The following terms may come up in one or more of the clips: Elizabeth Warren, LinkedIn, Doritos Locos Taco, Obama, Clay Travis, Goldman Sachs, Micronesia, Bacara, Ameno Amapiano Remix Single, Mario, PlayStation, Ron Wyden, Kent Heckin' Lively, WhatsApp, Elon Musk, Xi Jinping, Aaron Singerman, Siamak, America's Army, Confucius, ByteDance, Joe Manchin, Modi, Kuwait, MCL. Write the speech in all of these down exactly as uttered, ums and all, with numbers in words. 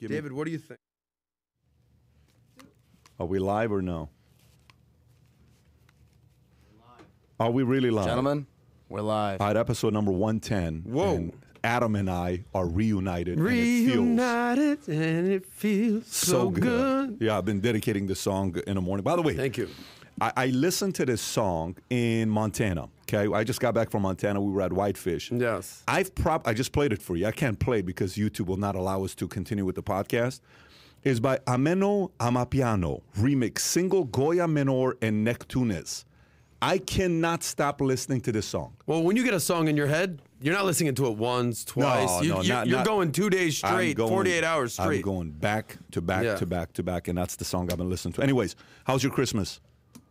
Give David, me. What do you think? Are we live or no? Live. Are we really live? Gentlemen, we're live. All right, episode number one ten. Whoa. And Adam and I are reunited. Reunited, and it feels, and it feels so, so good. good. Yeah, I've been dedicating this song in the morning. By the way, thank you. I, I listened to this song in Montana. Okay, I just got back from Montana. We were at Whitefish. Yes. I've prop. I just played it for you. I can't play it because YouTube will not allow us to continue with the podcast. Is by Ameno Amapiano, remix single Goya Menor and Neptunes. I cannot stop listening to this song. Well, when you get a song in your head, you're not listening to it once, twice. No, you, no, you, not, you're not, going two days straight, going, forty-eight hours straight. I'm going back to back yeah. to back to back, and that's the song I've been listening to. Anyways, how's your Christmas?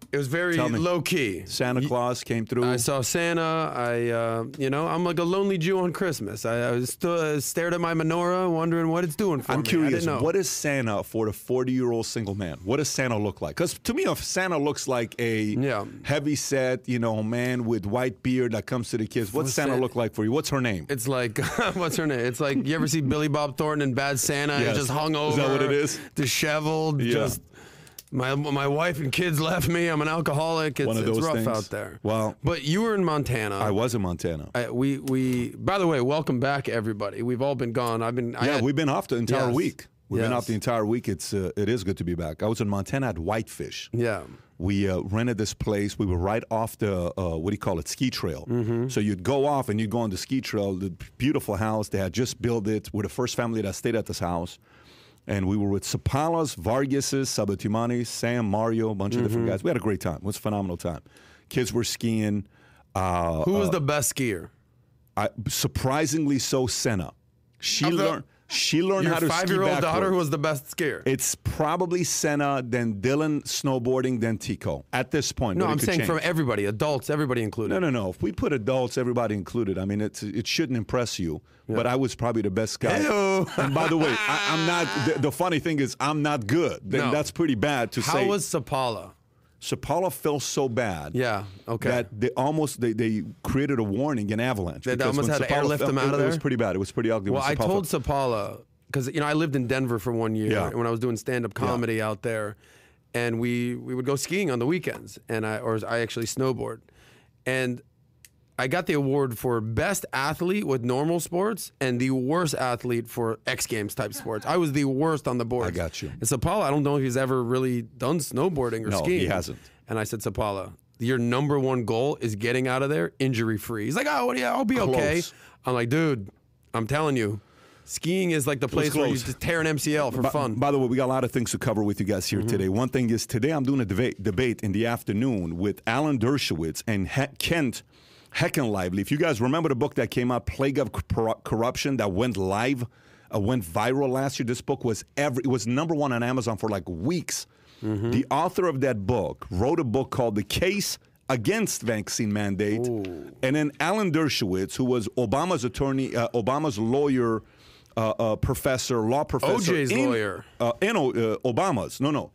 It was very low-key. Santa Claus came through. I saw Santa. I, uh, you know, I'm like a lonely Jew on Christmas. I, I was st uh, stared at my menorah, wondering what it's doing for I'm me. I'm curious, what is Santa for a forty-year-old single man? What does Santa look like? Because to me, if Santa looks like a yeah. heavy-set, you know, man with white beard that comes to the kids. What's, What's Santa that? look like for you? What's her name? It's like, what's her name? It's like, you ever see Billy Bob Thornton in Bad Santa? Yes. And just hungover. Is that what it is? Disheveled. Yeah. Just... My my wife and kids left me. I'm an alcoholic. It's, One of those it's rough things. out there. Wow. But you were in Montana. I was in Montana. I, we we. By the way, welcome back, everybody. We've all been gone. I've been. I yeah, had, we've been off the entire yes. week. We've yes. been off the entire week. It's uh, it is good to be back. I was in Montana at Whitefish. Yeah. We uh, rented this place. We were right off the uh, what do you call it? Ski trail. Mm-hmm. So you'd go off and you'd go on the ski trail. The beautiful house they had just built it. We're the first family that stayed at this house. And we were with Sapala's, Vargas's, Sabatimani, Sam, Mario, a bunch of mm-hmm. different guys. We had a great time. It was a phenomenal time. Kids were skiing. Uh, Who was uh, the best skier? I, surprisingly so, Senna. She okay. learned. She learned Your how to ski backwards. Your five-year-old daughter who was the best skier. It's probably Senna, then Dylan snowboarding, then Tico. At this point, no, I'm saying change. from everybody, adults, everybody included. No, no, no. If we put adults, everybody included. I mean, it's, it shouldn't impress you, yeah. but I was probably the best guy. Hello. And by the way, I, I'm not. The, the funny thing is, I'm not good. Then no. that's pretty bad to how say. How was Sapala? Sapala fell so bad yeah, okay. that they almost they, they created a warning, an avalanche. They almost had Sapala to airlift fell, them out of it, there? It was pretty bad. It was pretty ugly. Well, I told Sapala, because you know, I lived in Denver for one year yeah. when I was doing stand-up comedy yeah. out there, and we, we would go skiing on the weekends, and I or I actually snowboard. And I got the award for best athlete with normal sports and the worst athlete for X Games type sports. I was the worst on the board. I got you. And Sapala, I don't know if he's ever really done snowboarding or no, skiing. No, he hasn't. And I said, Sapala, your number one goal is getting out of there injury free. He's like, oh, yeah, I'll be close. okay. I'm like, dude, I'm telling you. Skiing is like the place where you just tear an M C L for by, fun. By the way, we got a lot of things to cover with you guys here mm-hmm. today. One thing is today I'm doing a debate, debate in the afternoon with Alan Dershowitz and he Kent Heckin' Lively. If you guys remember the book that came out, Plague of Corruption, that went live, uh, went viral last year. This book was every, it was number one on Amazon for like weeks. Mm-hmm. The author of that book wrote a book called The Case Against Vaccine Mandate. Ooh. And then Alan Dershowitz, who was Obama's attorney, uh, Obama's lawyer, uh, uh, professor, law professor. O J's in, lawyer. Uh, in o uh, Obama's. No, no.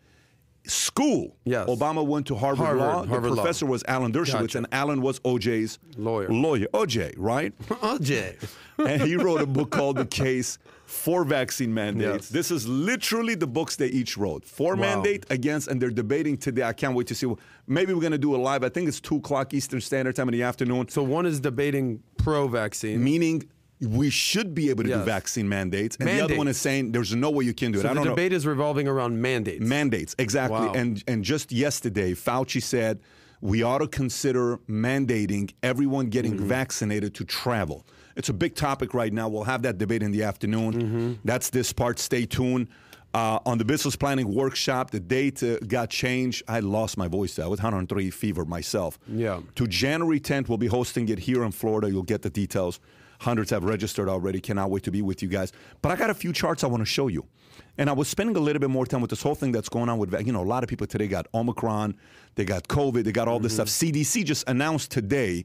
School. Yes. Obama went to Harvard, Harvard Law. Harvard the professor Law. was Alan Dershowitz, gotcha. and Alan was O J's lawyer. Lawyer. O J, right? O J. And he wrote a book called The Case for Vaccine Mandates. Yes. This is literally the books they each wrote. For wow. mandate, against, and they're debating today. I can't wait to see. Maybe we're going to do a live. I think it's two o'clock Eastern Standard Time in the afternoon. So one is debating pro-vaccine. Meaning... we should be able to yes. do vaccine mandates. And mandates. the other one is saying there's no way you can do it. So I don't the debate know. is revolving around mandates. Mandates, exactly. Wow. And, and just yesterday, Fauci said we ought to consider mandating everyone getting mm-hmm. vaccinated to travel. It's a big topic right now. We'll have that debate in the afternoon. Mm-hmm. That's this part. Stay tuned. Uh, on the business planning workshop, the date uh, got changed. I lost my voice. I was one oh three fever myself. Yeah. To January tenth, we'll be hosting it here in Florida. You'll get the details. Hundreds have registered already. Cannot wait to be with you guys. But I got a few charts I want to show you. And I was spending a little bit more time with this whole thing that's going on with, you know, a lot of people today got Omicron, they got COVID, they got all this mm-hmm. stuff. C D C just announced today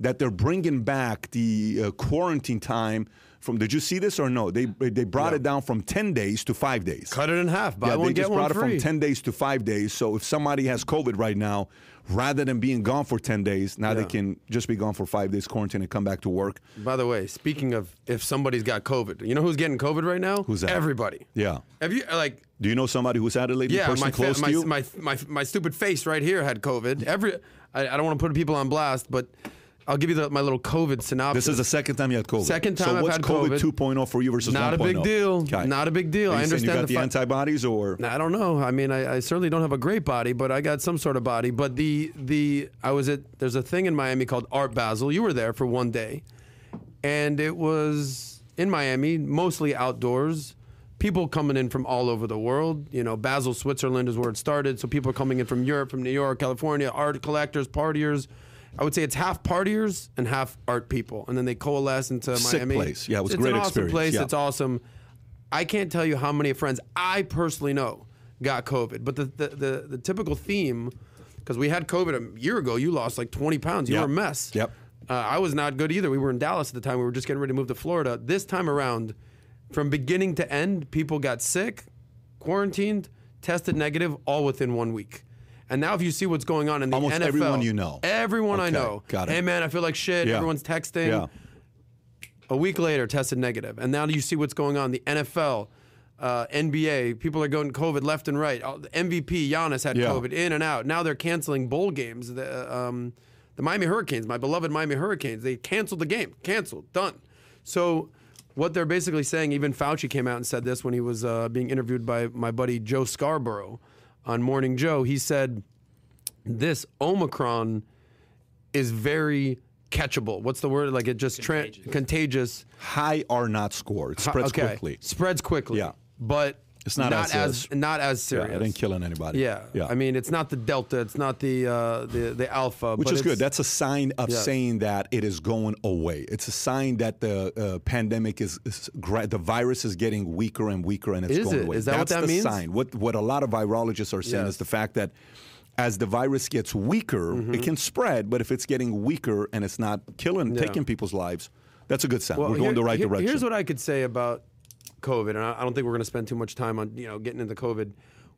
that they're bringing back the uh, quarantine time from, did you see this or no? They they brought yeah. it down from ten days to five days. Cut it in half. Buy yeah, one, they get just brought one free. It from ten days to five days. So if somebody has COVID right now, rather than being gone for ten days, now yeah. they can just be gone for five days quarantine and come back to work. By the way, speaking of if somebody's got COVID, you know who's getting COVID right now? Who's that? Everybody. Yeah. Have you, like... Do you know somebody who's had it lately? Yeah, person my, close my, to you? my my my stupid face right here had COVID. Every I, I don't want to put people on blast, but I'll give you the, my little COVID synopsis. This is the second time you had COVID. Second time so I've had COVID. So what's COVID two point oh for you versus one point oh? Not a big deal. Okay. Not a big deal. Are you I understand. You got the, the fi- antibodies or? I don't know. I mean, I, I certainly don't have a great body, but I got some sort of body. But the the I was at there's a thing in Miami called Art Basel. You were there for one day, and it was in Miami, mostly outdoors. People coming in from all over the world. You know, Basel, Switzerland is where it started. So people are coming in from Europe, from New York, California, art collectors, partiers. I would say it's half partiers and half art people. And then they coalesce into Sick Miami. Place. Yeah, it was it's a great experience. It's an awesome place. Yeah. It's awesome. I can't tell you how many friends I personally know got COVID. But the the, the, the typical theme, because we had COVID a year ago. You lost like twenty pounds. You yep. were a mess. Yep. Uh, I was not good either. We were in Dallas at the time. We were just getting ready to move to Florida. This time around, from beginning to end, people got sick, quarantined, tested negative, all within one week. And now if you see what's going on in the Almost N F L. Almost everyone you know. Everyone okay, I know. Got it. Hey, man, I feel like shit. Yeah. Everyone's texting. Yeah. A week later, tested negative. And now you see what's going on in the N F L, uh, N B A. People are going COVID left and right. M V P, Giannis had yeah. COVID in and out. Now they're canceling bowl games. The, um, the Miami Hurricanes, my beloved Miami Hurricanes, they canceled the game. Canceled. Done. So... what they're basically saying, even Fauci came out and said this when he was uh, being interviewed by my buddy Joe Scarborough on Morning Joe. He said, this Omicron is very catchable. What's the word? Like it just tra- contagious. High R not score. It spreads okay. quickly. Spreads quickly. Yeah. But it's not, not as, as not as serious. Yeah, it ain't killing anybody. Yeah. yeah. I mean, it's not the Delta. It's not the uh, the, the Alpha. Which but is good. That's a sign of yeah. saying that it is going away. It's a sign that the uh, pandemic is, is gra- the virus is getting weaker and weaker, and it's is going it? away. Is that That's what that the means? Sign. What what a lot of virologists are saying yes. is the fact that as the virus gets weaker, mm-hmm. it can spread. But if it's getting weaker and it's not killing, yeah. taking people's lives, that's a good sign. Well, We're here, going the right here, direction. Here's what I could say about COVID, and I don't think we're going to spend too much time on, you know, getting into COVID.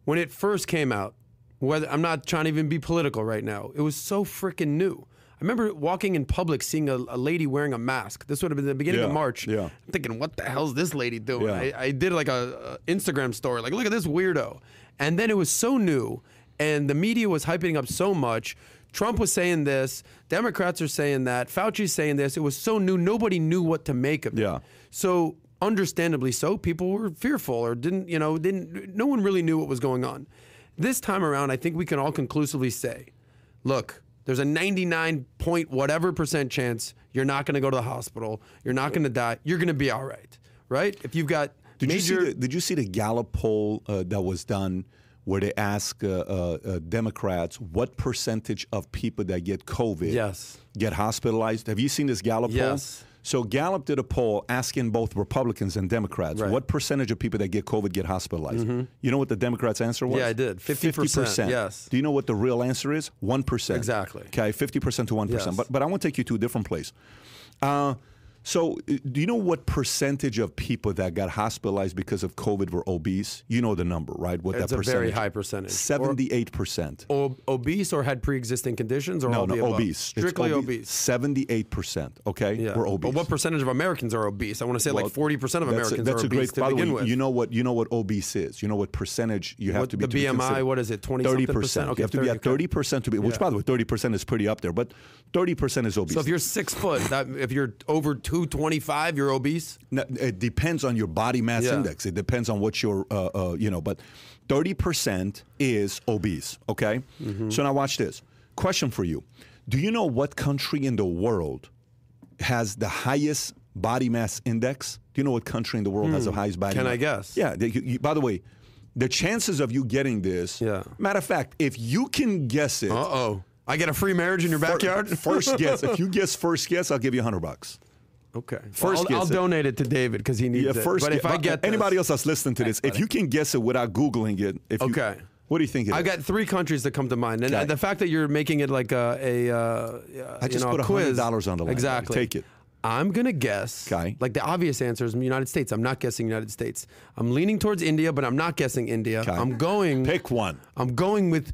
When it first came out, whether I'm not trying to even be political right now, it was so freaking new. I remember walking in public, seeing a, a lady wearing a mask. This would have been the beginning yeah, of March. Yeah. I'm thinking, what the hell's this lady doing? Yeah. I, I did like a, a Instagram story, like, look at this weirdo. And then it was so new, and the media was hyping up so much. Trump was saying this, Democrats are saying that, Fauci's saying this. It was so new, nobody knew what to make of it. Yeah. So understandably so, people were fearful or didn't, you know, didn't, no one really knew what was going on. This time around, I think we can all conclusively say, look, there's a ninety-nine point whatever percent chance you're not going to go to the hospital, you're not going to die, you're going to be all right, right? If you've got did major... You see the, did you see the Gallup poll uh, that was done where they ask uh, uh, uh, Democrats what percentage of people that get COVID yes. get hospitalized? Have you seen this Gallup yes. poll? Yes. So Gallup did a poll asking both Republicans and Democrats, right. what percentage of people that get COVID get hospitalized? Mm-hmm. You know what the Democrats' answer was? Yeah, I did. fifty percent. fifty percent. Yes. Do you know what the real answer is? one percent. Exactly. Okay, fifty percent to one percent. Yes. But, but I want to take you to a different place. Uh, so do you know what percentage of people that got hospitalized because of COVID were obese? You know the number, right? What it's that percentage? It's a very high percentage. seventy-eight percent. Or, obese or had pre-existing conditions? Or no, all no, the obese. Strictly it's obese. seventy-eight percent, okay, yeah. were obese. But what percentage of Americans are obese? I want to say well, like forty percent of Americans a, that's are a obese great, to by begin way, with. You know what you know what obese is. You know what percentage you have what, to be. The to B M I, what is it, twenty-something percent? Okay, you have thirty, to be at thirty percent okay. to be, which yeah. by the way, thirty percent is pretty up there, but thirty percent is obese. So if you're six foot, that, if you're over two, two twenty-five, you're obese? No, it depends on your body mass yeah. index. It depends on what your, uh, uh, you know, but thirty percent is obese, okay? Mm-hmm. So now watch this. Question for you. Do you know what country in the world has the highest body mass index? Do you know what country in the world hmm. has the highest body Can mass? Can I guess? Yeah. They, you, you, by the way, the chances of you getting this, yeah. matter of fact, if you can guess it. Uh-oh. I get a free marriage in your backyard? First, first guess. If you guess first guess, I'll give you one hundred bucks. Okay. First, well, I'll, I'll donate it to David because he needs yeah, first it. But if guess, I get this, anybody else that's listening to this, if you can guess it without Googling it, if okay. you, What do you think it is? I've got three countries that come to mind. And okay. the fact that you're making it like a, a uh, I just you know, put a quiz, one hundred dollars on the line. Exactly. Take it. I'm going to guess, okay. like the obvious answer is United States. I'm not guessing United States. I'm leaning towards India, but I'm not guessing India. Okay. I'm going. Pick one. I'm going with,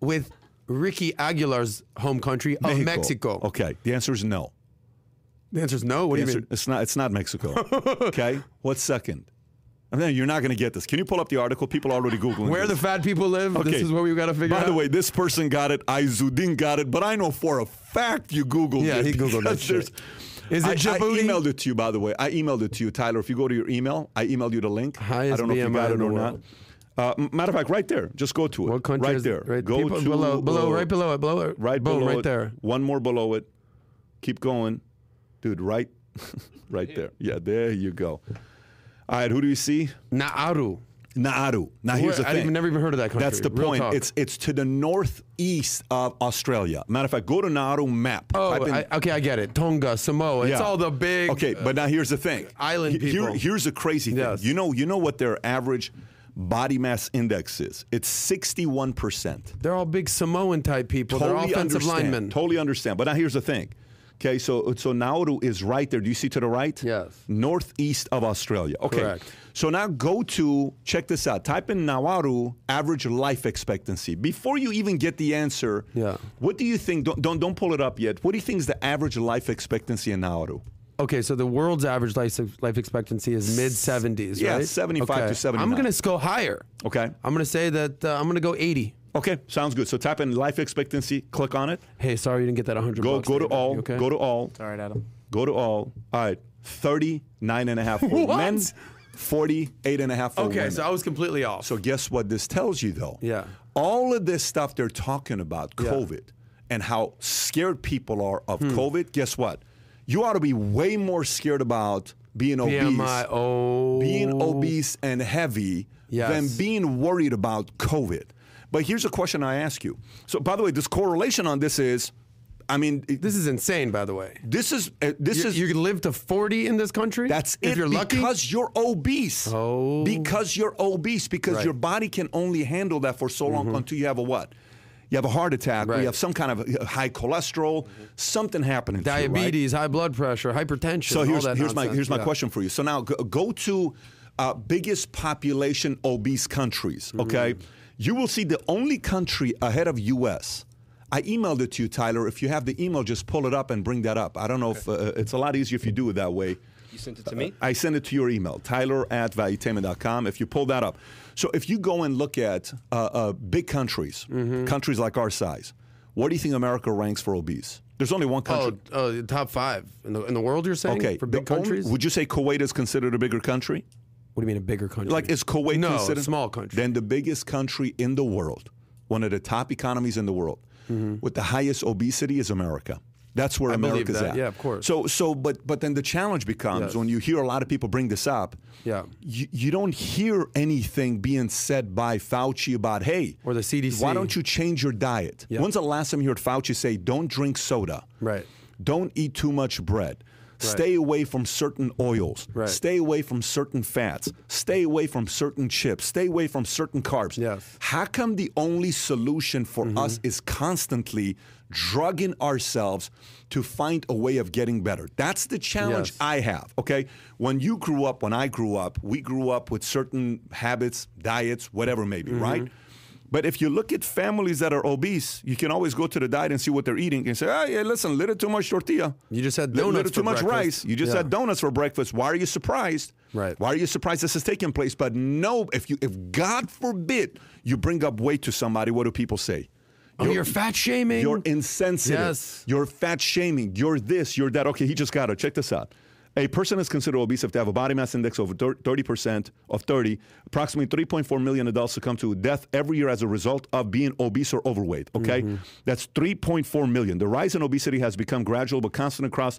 with Ricky Aguilar's home country of Mexico. Mexico. Okay. The answer is no. The answer is no? What the do you answer, mean? It's not, it's not Mexico. Okay? What's second? I mean, you're not going to get this. Can you pull up the article? People are already Googling Where this. the fat people live? Okay. This is what we've got to figure out. By the out. way, this person got it. Izudin got it. But I know for a fact you Googled yeah, it. Yeah, he Googled that shit. Is it I, Djibouti? I emailed it to you, by the way. I emailed it to you, Tyler. If you go to your email, I emailed you the link. Highest I don't know B M I if you got it or not. Uh, matter of fact, right there. Just go to it. What country? Right is, there. Right, go people, to below, below, right below it. Below it. Right Boom, below right it. there. One more below it. Keep going. Dude, right right there. Yeah, there you go. All right, who do you see? Nauru. Nauru. Now, here's the thing. I've never even heard of that country. That's the point. It's it's to the northeast of Australia. Matter of fact, go to Nauru map. Oh, been, I, okay, I get it. Tonga, Samoa. Yeah. It's all the big... Okay, but now here's the thing. Island people. Here, here's the crazy thing. Yes. You know, you know what their average... body mass index is. It's sixty-one percent. They're all big Samoan type people. Totally They're offensive understand. linemen. Totally understand. But now here's the thing. Okay, so so Nauru is right there. Do you see to the right? Yes. Northeast of Australia. Okay. Correct. So now go to, check this out. Type in Nauru average life expectancy. Before you even get the answer, yeah. what do you think, don't, don't, don't pull it up yet, what do you think is the average life expectancy in Nauru? Okay, so the world's average life life expectancy is mid seventies, yeah, right? Yeah, seventy-five to seventy-nine. I'm going to go higher. Okay. I'm going to say that uh, I'm going to go eighty. Okay, sounds good. So type in life expectancy, click on it. Hey, sorry you didn't get that one hundred Go bucks Go to later. all, okay? go to all. All right, Adam. Go to all. All right, thirty-nine and a half for men, forty-eight and a half for okay, women. Okay, so I was completely off. So guess what this tells you, though? Yeah. All of this stuff they're talking about, COVID, yeah. and how scared people are of hmm. COVID, guess what? You ought to be way more scared about being obese, B M I, oh. being obese and heavy yes. than being worried about COVID. But here's a question I ask you. So, by the way, this correlation on this is, I mean, it, this is insane. By the way, this is uh, this you, is you can live to forty in this country. That's if it. You're lucky because you're obese. Oh, because you're obese because right. your body can only handle that for so long mm-hmm. until you have a what? You have a heart attack, right. or you have some kind of high cholesterol, mm-hmm. something happening Diabetes, to you, right? high blood pressure, hypertension, So here's, all that here's my here's my yeah. question for you. So now go, go to uh, biggest population obese countries, okay? Mm-hmm. You will see the only country ahead of U S I emailed it to you, Tyler. If you have the email, just pull it up and bring that up. I don't know okay. if uh, it's a lot easier if you do it that way. You sent it to me? Uh, I sent it to your email, tyler at valuetainment dot com. If you pull that up. So if you go and look at uh, uh, big countries, mm-hmm. countries like our size, where do you think America ranks for obese? There's only one country. Oh, uh, top five. In the, in the world, you're saying? Okay. For big countries? Only, would you say Kuwait is considered a bigger country? What do you mean a bigger country? Like is Kuwait no, considered? No, a small country. Then the biggest country in the world, one of the top economies in the world, mm-hmm. with the highest obesity is America. That's where I America's that. at. Yeah, of course. So, so, but, but then the challenge becomes yes. when you hear a lot of people bring this up. Yeah, you, you don't hear anything being said by Fauci about hey, or the C D C. Why don't you change your diet? Yeah. When's the last time you heard Fauci say, "Don't drink soda. Right. Don't eat too much bread. Right. Stay away from certain oils. Right. Stay away from certain fats. Stay away from certain chips. Stay away from certain carbs." Yes. How come the only solution for mm-hmm. us is constantly drugging ourselves to find a way of getting better? That's the challenge yes. I have, okay? When you grew up, when I grew up, we grew up with certain habits, diets, whatever maybe, mm-hmm. right? But if you look at families that are obese, you can always go to the diet and see what they're eating and say, oh, yeah, listen, little too much tortilla. You just had donuts little for too much breakfast. rice. You just yeah. had donuts for breakfast. Why are you surprised? Right. Why are you surprised this is taking place? But no, if you, if God forbid you bring up weight to somebody, what do people say? Oh, you're, you're fat shaming. You're insensitive. Yes. You're fat shaming. You're this, you're that. Okay, he just got it. Check this out. A person is considered obese if they have a body mass index over thirty percent of thirty. Approximately three point four million adults succumb to death every year as a result of being obese or overweight. Okay, mm-hmm. That's three point four million. The rise in obesity has become gradual but constant across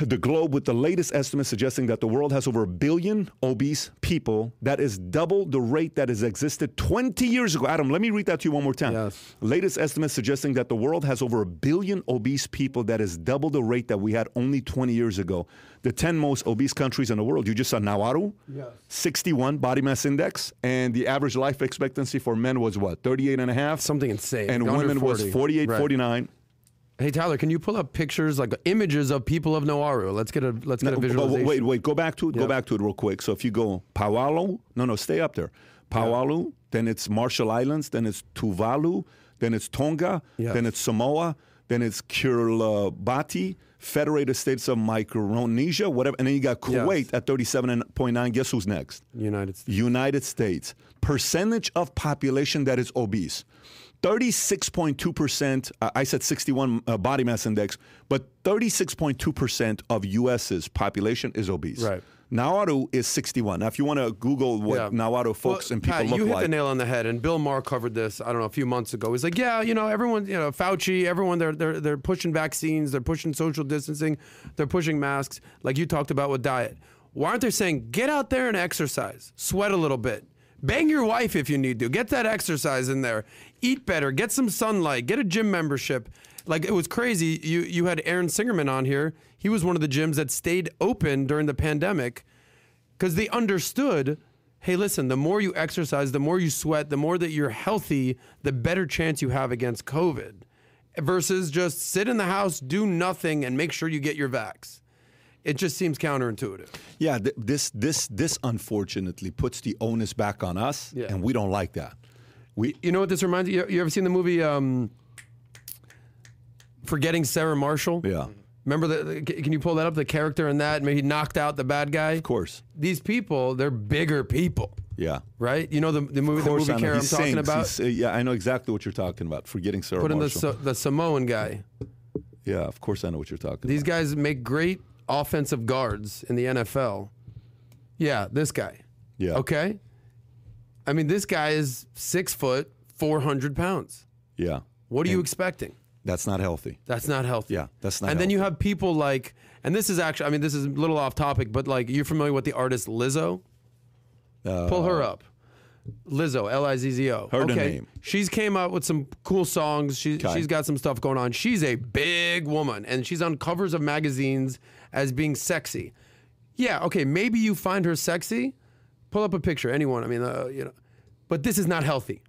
the globe with the latest estimates suggesting that the world has over a billion obese people. That is double the rate that has existed twenty years ago. Adam, let me read that to you one more time. Yes. Latest estimates suggesting that the world has over a billion obese people. That is double the rate that we had only twenty years ago. The ten most obese countries in the world. You just saw Nauru, yes. sixty-one body mass index, and the average life expectancy for men was what, thirty-eight and a half? Something insane. And women forty. Was forty-eight, right. forty-nine. Hey, Tyler, can you pull up pictures, like images of people of Nauru? Let's get a let's get no, a visualization. Wait, wait, go back to it. Yep. Go back to it real quick. So if you go Palau, no, no, stay up there. Palau, yep. Then it's Marshall Islands, then it's Tuvalu, then it's Tonga, yes. Then it's Samoa, then it's Kiribati, Federated States of Micronesia, whatever. And then you got Kuwait, yes. At thirty-seven point nine. Guess who's next? United States. United States. Percentage of population that is obese. thirty-six point two percent, uh, I said sixty-one uh, body mass index, but thirty-six point two percent of U S's population is obese. Right. Nauru is sixty-one. Now, if you want to Google what yeah. Nauru folks well, and people Pat, look you hit like. The nail on the head, and Bill Maher covered this, I don't know, a few months ago. He's like, yeah, you know, everyone, you know, Fauci, everyone, they're, they're, they're pushing vaccines, they're pushing social distancing, they're pushing masks, like you talked about with diet. Why aren't they saying, get out there and exercise, sweat a little bit? Bang your wife if you need to. Get that exercise in there. Eat better. Get some sunlight. Get a gym membership. Like, it was crazy. You you had Aaron Singerman on here. He was one of the gyms that stayed open during the pandemic because they understood, hey, listen, the more you exercise, the more you sweat, the more that you're healthy, the better chance you have against COVID versus just sit in the house, do nothing, and make sure you get your vax. It just seems counterintuitive. Yeah, th this this this unfortunately puts the onus back on us, yeah. And we don't like that. We, you know what this reminds you? You ever seen the movie um, Forgetting Sarah Marshall? Yeah. Remember the? Can you pull that up? The character in that, maybe he knocked out the bad guy. Of course. These people, they're bigger people. Yeah. Right. You know the the movie, the movie I Karen I'm sings. Talking about. Uh, yeah, I know exactly what you're talking about. Forgetting Sarah Put Marshall. Put in the the Samoan guy. Yeah, of course I know what you're talking. These about. These guys make great offensive guards in the N F L. Yeah, this guy. Yeah. Okay? I mean, this guy is six foot, four hundred pounds. Yeah. What are and you expecting? That's not healthy. That's not healthy. Yeah, that's not and healthy. And then you have people like, and this is actually, I mean, this is a little off topic, but like, you're familiar with the artist Lizzo? Uh, Pull her up. Lizzo, L I Z Z O. Heard okay. her name. She's came out with some cool songs. She, okay. She's got some stuff going on. She's a big woman, and she's on covers of magazines as being sexy. Yeah, okay, maybe you find her sexy. Pull up a picture, anyone. I mean, uh, you know. But this is not healthy.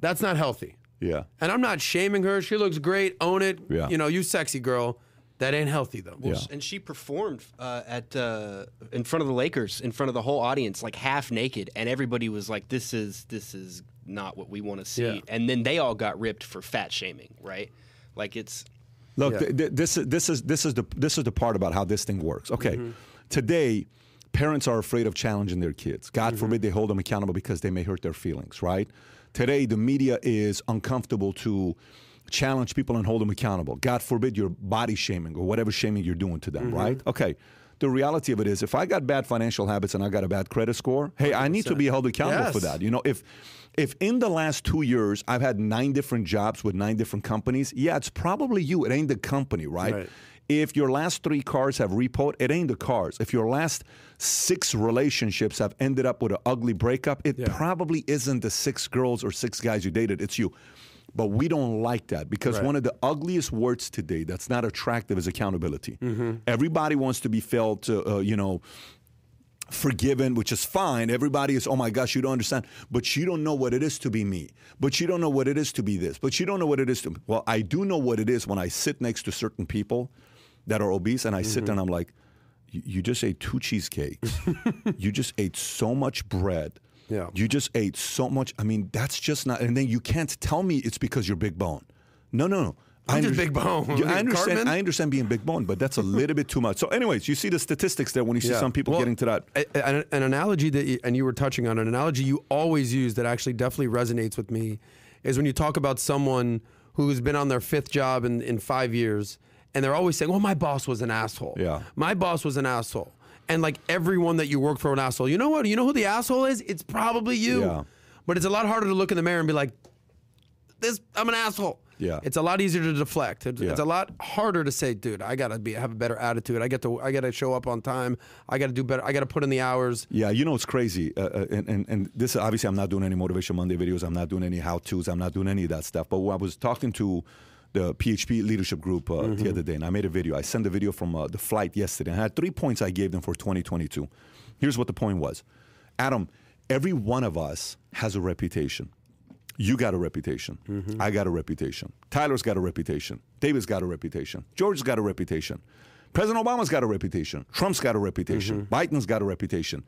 That's not healthy. Yeah. And I'm not shaming her. She looks great. Own it. Yeah. You know, you sexy girl. That ain't healthy, though. Well, yeah. And she performed uh, at uh, in front of the Lakers, in front of the whole audience, like half naked, and everybody was like, "This is this is not what we want to see." Yeah. And then they all got ripped for fat shaming, right? Like it's look. Yeah. Th th this is this is this is the this is the part about how this thing works. Okay, mm-hmm. Today, parents are afraid of challenging their kids. God mm-hmm. forbid they hold them accountable because they may hurt their feelings. Right? Today, the media is uncomfortable to challenge people and hold them accountable. God forbid you're body shaming or whatever shaming you're doing to them, mm-hmm. right? Okay. The reality of it is, if I got bad financial habits and I got a bad credit score, hey, I need to be held accountable yes. for that. You know, if if in the last two years I've had nine different jobs with nine different companies, yeah, it's probably you. It ain't the company, right? Right. If your last three cars have repoed, it ain't the cars. If your last six relationships have ended up with an ugly breakup, it yeah. probably isn't the six girls or six guys you dated. It's you. But we don't like that because right. one of the ugliest words today that's not attractive is accountability. Mm-hmm. Everybody wants to be felt, uh, uh, you know, forgiven, which is fine. Everybody is, oh, my gosh, you don't understand. But you don't know what it is to be me. But you don't know what it is to be this. But you don't know what it is to be. Well, I do know what it is when I sit next to certain people that are obese and I mm-hmm. sit there and I'm like, you just ate two cheesecakes. You just ate so much bread. Yeah. You just ate so much. I mean, that's just not. And then you can't tell me it's because you're big bone. No, no, no. I'm just big bone. You, I, understand, I understand being big bone, but that's a little bit too much. So anyways, you see the statistics there when you see yeah. some people well, getting to that. A, a, an analogy that, you, and you were touching on, an analogy you always use that actually definitely resonates with me is when you talk about someone who's been on their fifth job in, in five years, and they're always saying, well, my boss was an asshole. Yeah. My boss was an asshole. And like everyone that you work for an asshole. You know what? You know who the asshole is? It's probably you. Yeah. But it's a lot harder to look in the mirror and be like, "This, I'm an asshole." Yeah, it's a lot easier to deflect. It, yeah. It's a lot harder to say, dude, I gotta be have a better attitude. I got to, I gotta show up on time. I gotta do better. I gotta put in the hours. Yeah, you know it's crazy, uh, and, and and this obviously I'm not doing any Motivation Monday videos. I'm not doing any how-tos. I'm not doing any of that stuff. But when I was talking to the P H P leadership group uh, mm-hmm. the other day, and I made a video. I sent the video from uh, the flight yesterday, and I had three points I gave them for twenty twenty-two. Here's what the point was, Adam. Every one of us has a reputation. You got a reputation. Mm-hmm. I got a reputation. Tyler's got a reputation. David's got a reputation. George's got a reputation. President Obama's got a reputation. Trump's got a reputation. Mm-hmm. Biden's got a reputation.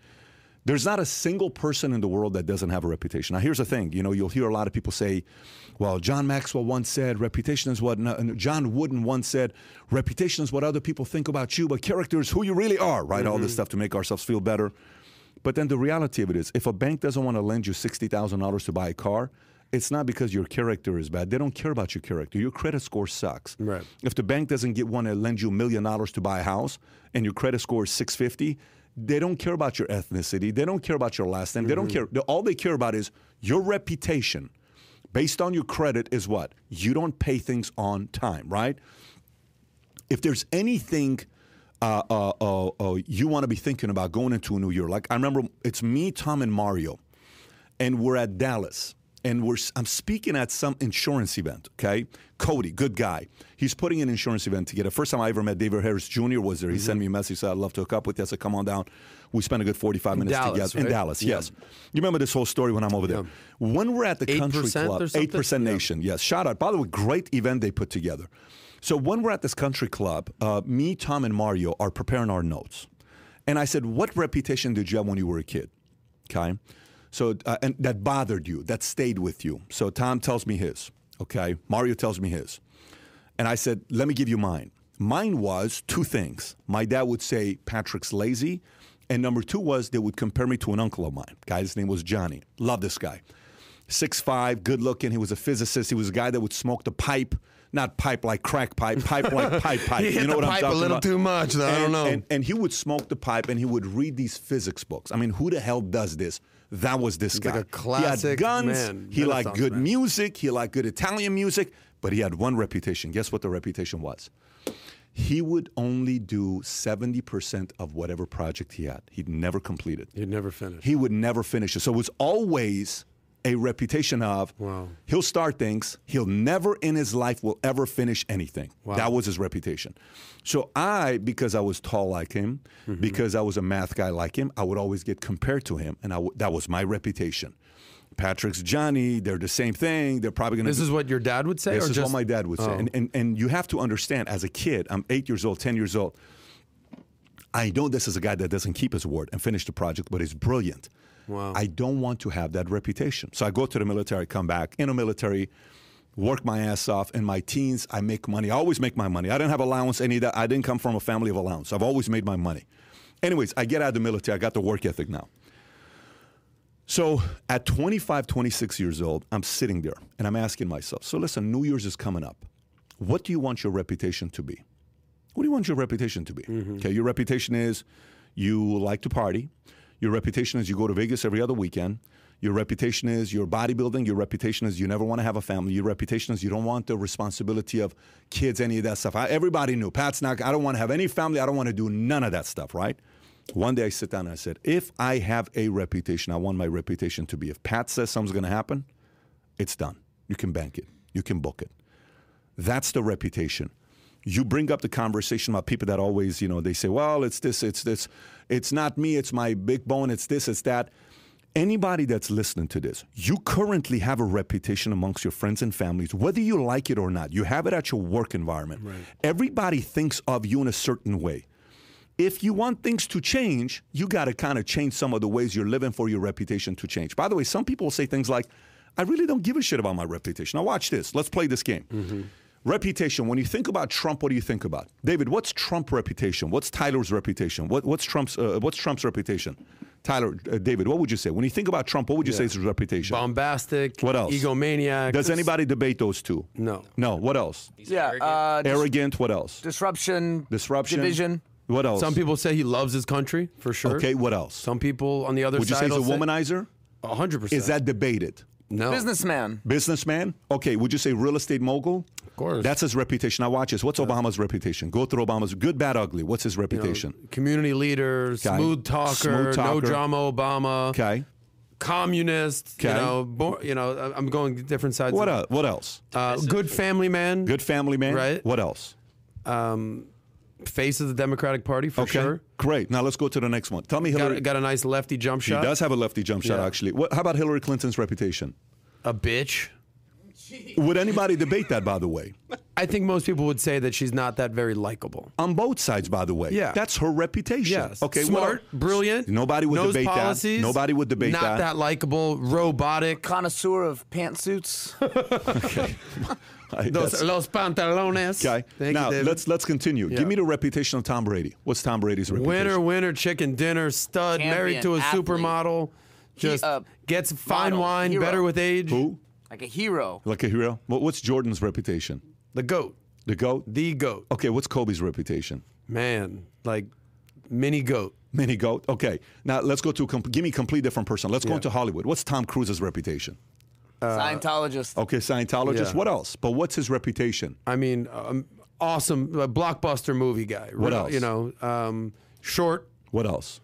There's not a single person in the world that doesn't have a reputation. Now, here's the thing. You know, you'll hear a lot of people say, well, John Maxwell once said, reputation is what... No, John Wooden once said, reputation is what other people think about you, but character is who you really are, right? Mm-hmm. All this stuff to make ourselves feel better. But then the reality of it is, if a bank doesn't want to lend you sixty thousand dollars to buy a car, it's not because your character is bad. They don't care about your character. Your credit score sucks. Right. If the bank doesn't get want to lend you a million dollars to buy a house and your credit score is six fifty, they don't care about your ethnicity. They don't care about your last name. Mm-hmm. They don't care. All they care about is your reputation based on your credit is what? You don't pay things on time, right? If there's anything... Uh, uh, uh, uh, you want to be thinking about going into a new year. Like I remember, it's me, Tom, and Mario, and we're at Dallas, and we're I'm speaking at some insurance event. Okay, Cody, good guy, he's putting an insurance event together. First time I ever met David Harris Junior was there. He mm-hmm. sent me a message, said I'd love to hook up with you. I said, come on down. We spent a good forty-five minutes Dallas, together right? in Dallas. Yeah. Yes, you remember this whole story when I'm over there. Yeah. When we're at the eight percent country club, eight percent nation. Yeah. Yes, shout out. By the way, great event they put together. So when we're at this country club, uh, me, Tom, and Mario are preparing our notes. And I said, what reputation did you have when you were a kid? Okay. So uh, and that bothered you, that stayed with you. So Tom tells me his, okay? Mario tells me his. And I said, let me give you mine. Mine was two things. My dad would say, Patrick's lazy. And number two was they would compare me to an uncle of mine. Guy's name was Johnny. Love this guy. six five, good looking. He was a physicist. He was a guy that would smoke the pipe. Not pipe like crack pipe, pipe like pipe pipe. You know what I'm talking about? A little too much, though. And, I don't know. And, and he would smoke the pipe, and he would read these physics books. I mean, who the hell does this? That was this guy. Like a classic. He had guns. Man, he liked good man. music. He liked good Italian music. But he had one reputation. Guess what the reputation was? He would only do seventy percent of whatever project he had. He'd never complete it. He'd never finish. He would never finish it. So it was always a reputation of, wow. he'll start things, he'll never in his life will ever finish anything. Wow. That was his reputation. So I, because I was tall like him, mm-hmm. because I was a math guy like him, I would always get compared to him, and I w that was my reputation. Patrick's Johnny, they're the same thing, they're probably going to- This is what your dad would say? This or is just... what my dad would oh. say. And, and, and you have to understand, as a kid, I'm eight years old, ten years old, I know this is a guy that doesn't keep his word and finish the project, but he's brilliant. Wow. I don't want to have that reputation. So I go to the military, come back, in the military, work my ass off. In my teens, I make money. I always make my money. I didn't have allowance, any of that. I didn't come from a family of allowance. I've always made my money. Anyways, I get out of the military. I got the work ethic now. So at twenty-five, twenty-six years old, I'm sitting there, and I'm asking myself, so listen, New Year's is coming up. What do you want your reputation to be? What do you want your reputation to be? Mm-hmm. Okay, your reputation is you like to party. Your reputation is you go to Vegas every other weekend. Your reputation is you're bodybuilding. Your reputation is you never want to have a family. Your reputation is you don't want the responsibility of kids, any of that stuff. I, everybody knew. Pat's not, I don't want to have any family. I don't want to do none of that stuff, right? One day I sit down and I said, if I have a reputation, I want my reputation to be, if Pat says something's going to happen, it's done. You can bank it. You can book it. That's the reputation. You bring up the conversation about people that always, you know, they say, well, it's this, it's this. It's not me. It's my big bone. It's this, it's that. Anybody that's listening to this, you currently have a reputation amongst your friends and families, whether you like it or not. You have it at your work environment. Right. Everybody thinks of you in a certain way. If you want things to change, you got to kind of change some of the ways you're living for your reputation to change. By the way, some people say things like, I really don't give a shit about my reputation. Now watch this. Let's play this game. Mm-hmm. Reputation, when you think about Trump, what do you think about? David, what's Trump's reputation? What's Tyler's reputation? What, what's, Trump's, uh, what's Trump's reputation? Tyler, uh, David, what would you say? When you think about Trump, what would you yeah. say is his reputation? Bombastic. What else? Egomaniac. Does anybody debate those two? No. No, what else? He's yeah. Arrogant. Uh, arrogant, what else? Disruption. Disruption. Division. What else? Some people say he loves his country, for sure. Okay, what else? Some people on the other would side. Would you say he's a womanizer? one hundred percent. Is that debated? No. Businessman. Businessman? Okay, would you say real estate mogul? Of course. That's his reputation. Now watch this. What's yeah. Obama's reputation? Go through Obama's good, bad, ugly. What's his reputation? You know, community leader, smooth talker, smooth talker, no drama Obama. Okay. Communist, okay. you know, you know, I'm going different sides. What of el What else? Uh, good family man. Good family man. Right. What else? Um, face of the Democratic Party for okay. sure. Great. Now let's go to the next one. Tell me, Hillary got, got a nice lefty jump shot. She does have a lefty jump yeah. shot, actually. What, how about Hillary Clinton's reputation? A bitch. Would anybody debate that, by the way? I think most people would say that she's not that very likable. On both sides, by the way. Yeah. That's her reputation. Yes. Okay, smart, well, brilliant. Nobody would knows debate policies, that. Nobody would debate not that. Not that likable, robotic. Connoisseur of pantsuits. Okay. I, Those, los pantalones. Okay. Thank now, you, let's, let's continue. Yeah. Give me the reputation of Tom Brady. What's Tom Brady's reputation? Winner, winner, chicken dinner, stud, Champion, married to a athlete. supermodel, just he, uh, gets fine model, wine, hero. better with age. Who? Like a hero. Like a hero. What's Jordan's reputation? The GOAT. The GOAT? The GOAT. Okay, what's Kobe's reputation? Man, like mini GOAT. Mini GOAT. Okay, now let's go to, give me a completely different person. Let's yeah. go into Hollywood. What's Tom Cruise's reputation? Uh, Scientologist. Okay, Scientologist. Yeah. What else? But what's his reputation? I mean, um, awesome, uh, blockbuster movie guy. What else? You know, um, short. What else?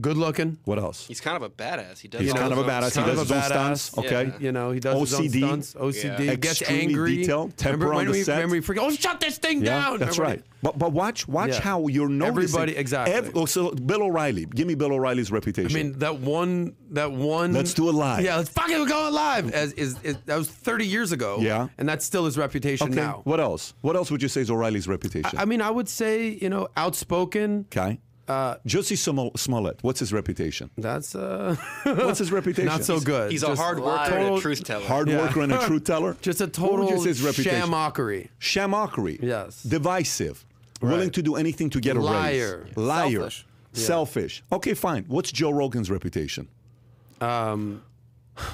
Good looking. What else? He's kind of a badass. He does. He's kind of a badass. He does his own stunts. Okay. Yeah. You know, he does his own stunts. O C D. Yeah. Gets angry. Detailed. Temper on the set. Remember, we forget. Oh, shut this thing yeah, down. That's Remember right. It? But but watch watch yeah. how you're noticing. Everybody exactly. Ev oh, so Bill O'Reilly. Give me Bill O'Reilly's reputation. I mean that one that one. Let's do it live. Yeah. Let's fucking go live. As is, is that was thirty years ago. Yeah. And that's still his reputation okay. now. What else? What else would you say is O'Reilly's reputation? I, I mean, I would say you know outspoken. Okay. Uh, Jussie Smollett, what's his reputation? That's uh, what's his reputation? Not so good. He's, he's a hard worker total, and a truth teller. Hard yeah. worker and a truth teller. Just a total shamockery. Shamockery. Yes. Divisive. Right. Willing to do anything to get a Liar. raise. Liar. Liar. Selfish. Yeah. Selfish. Okay, fine. What's Joe Rogan's reputation? Um.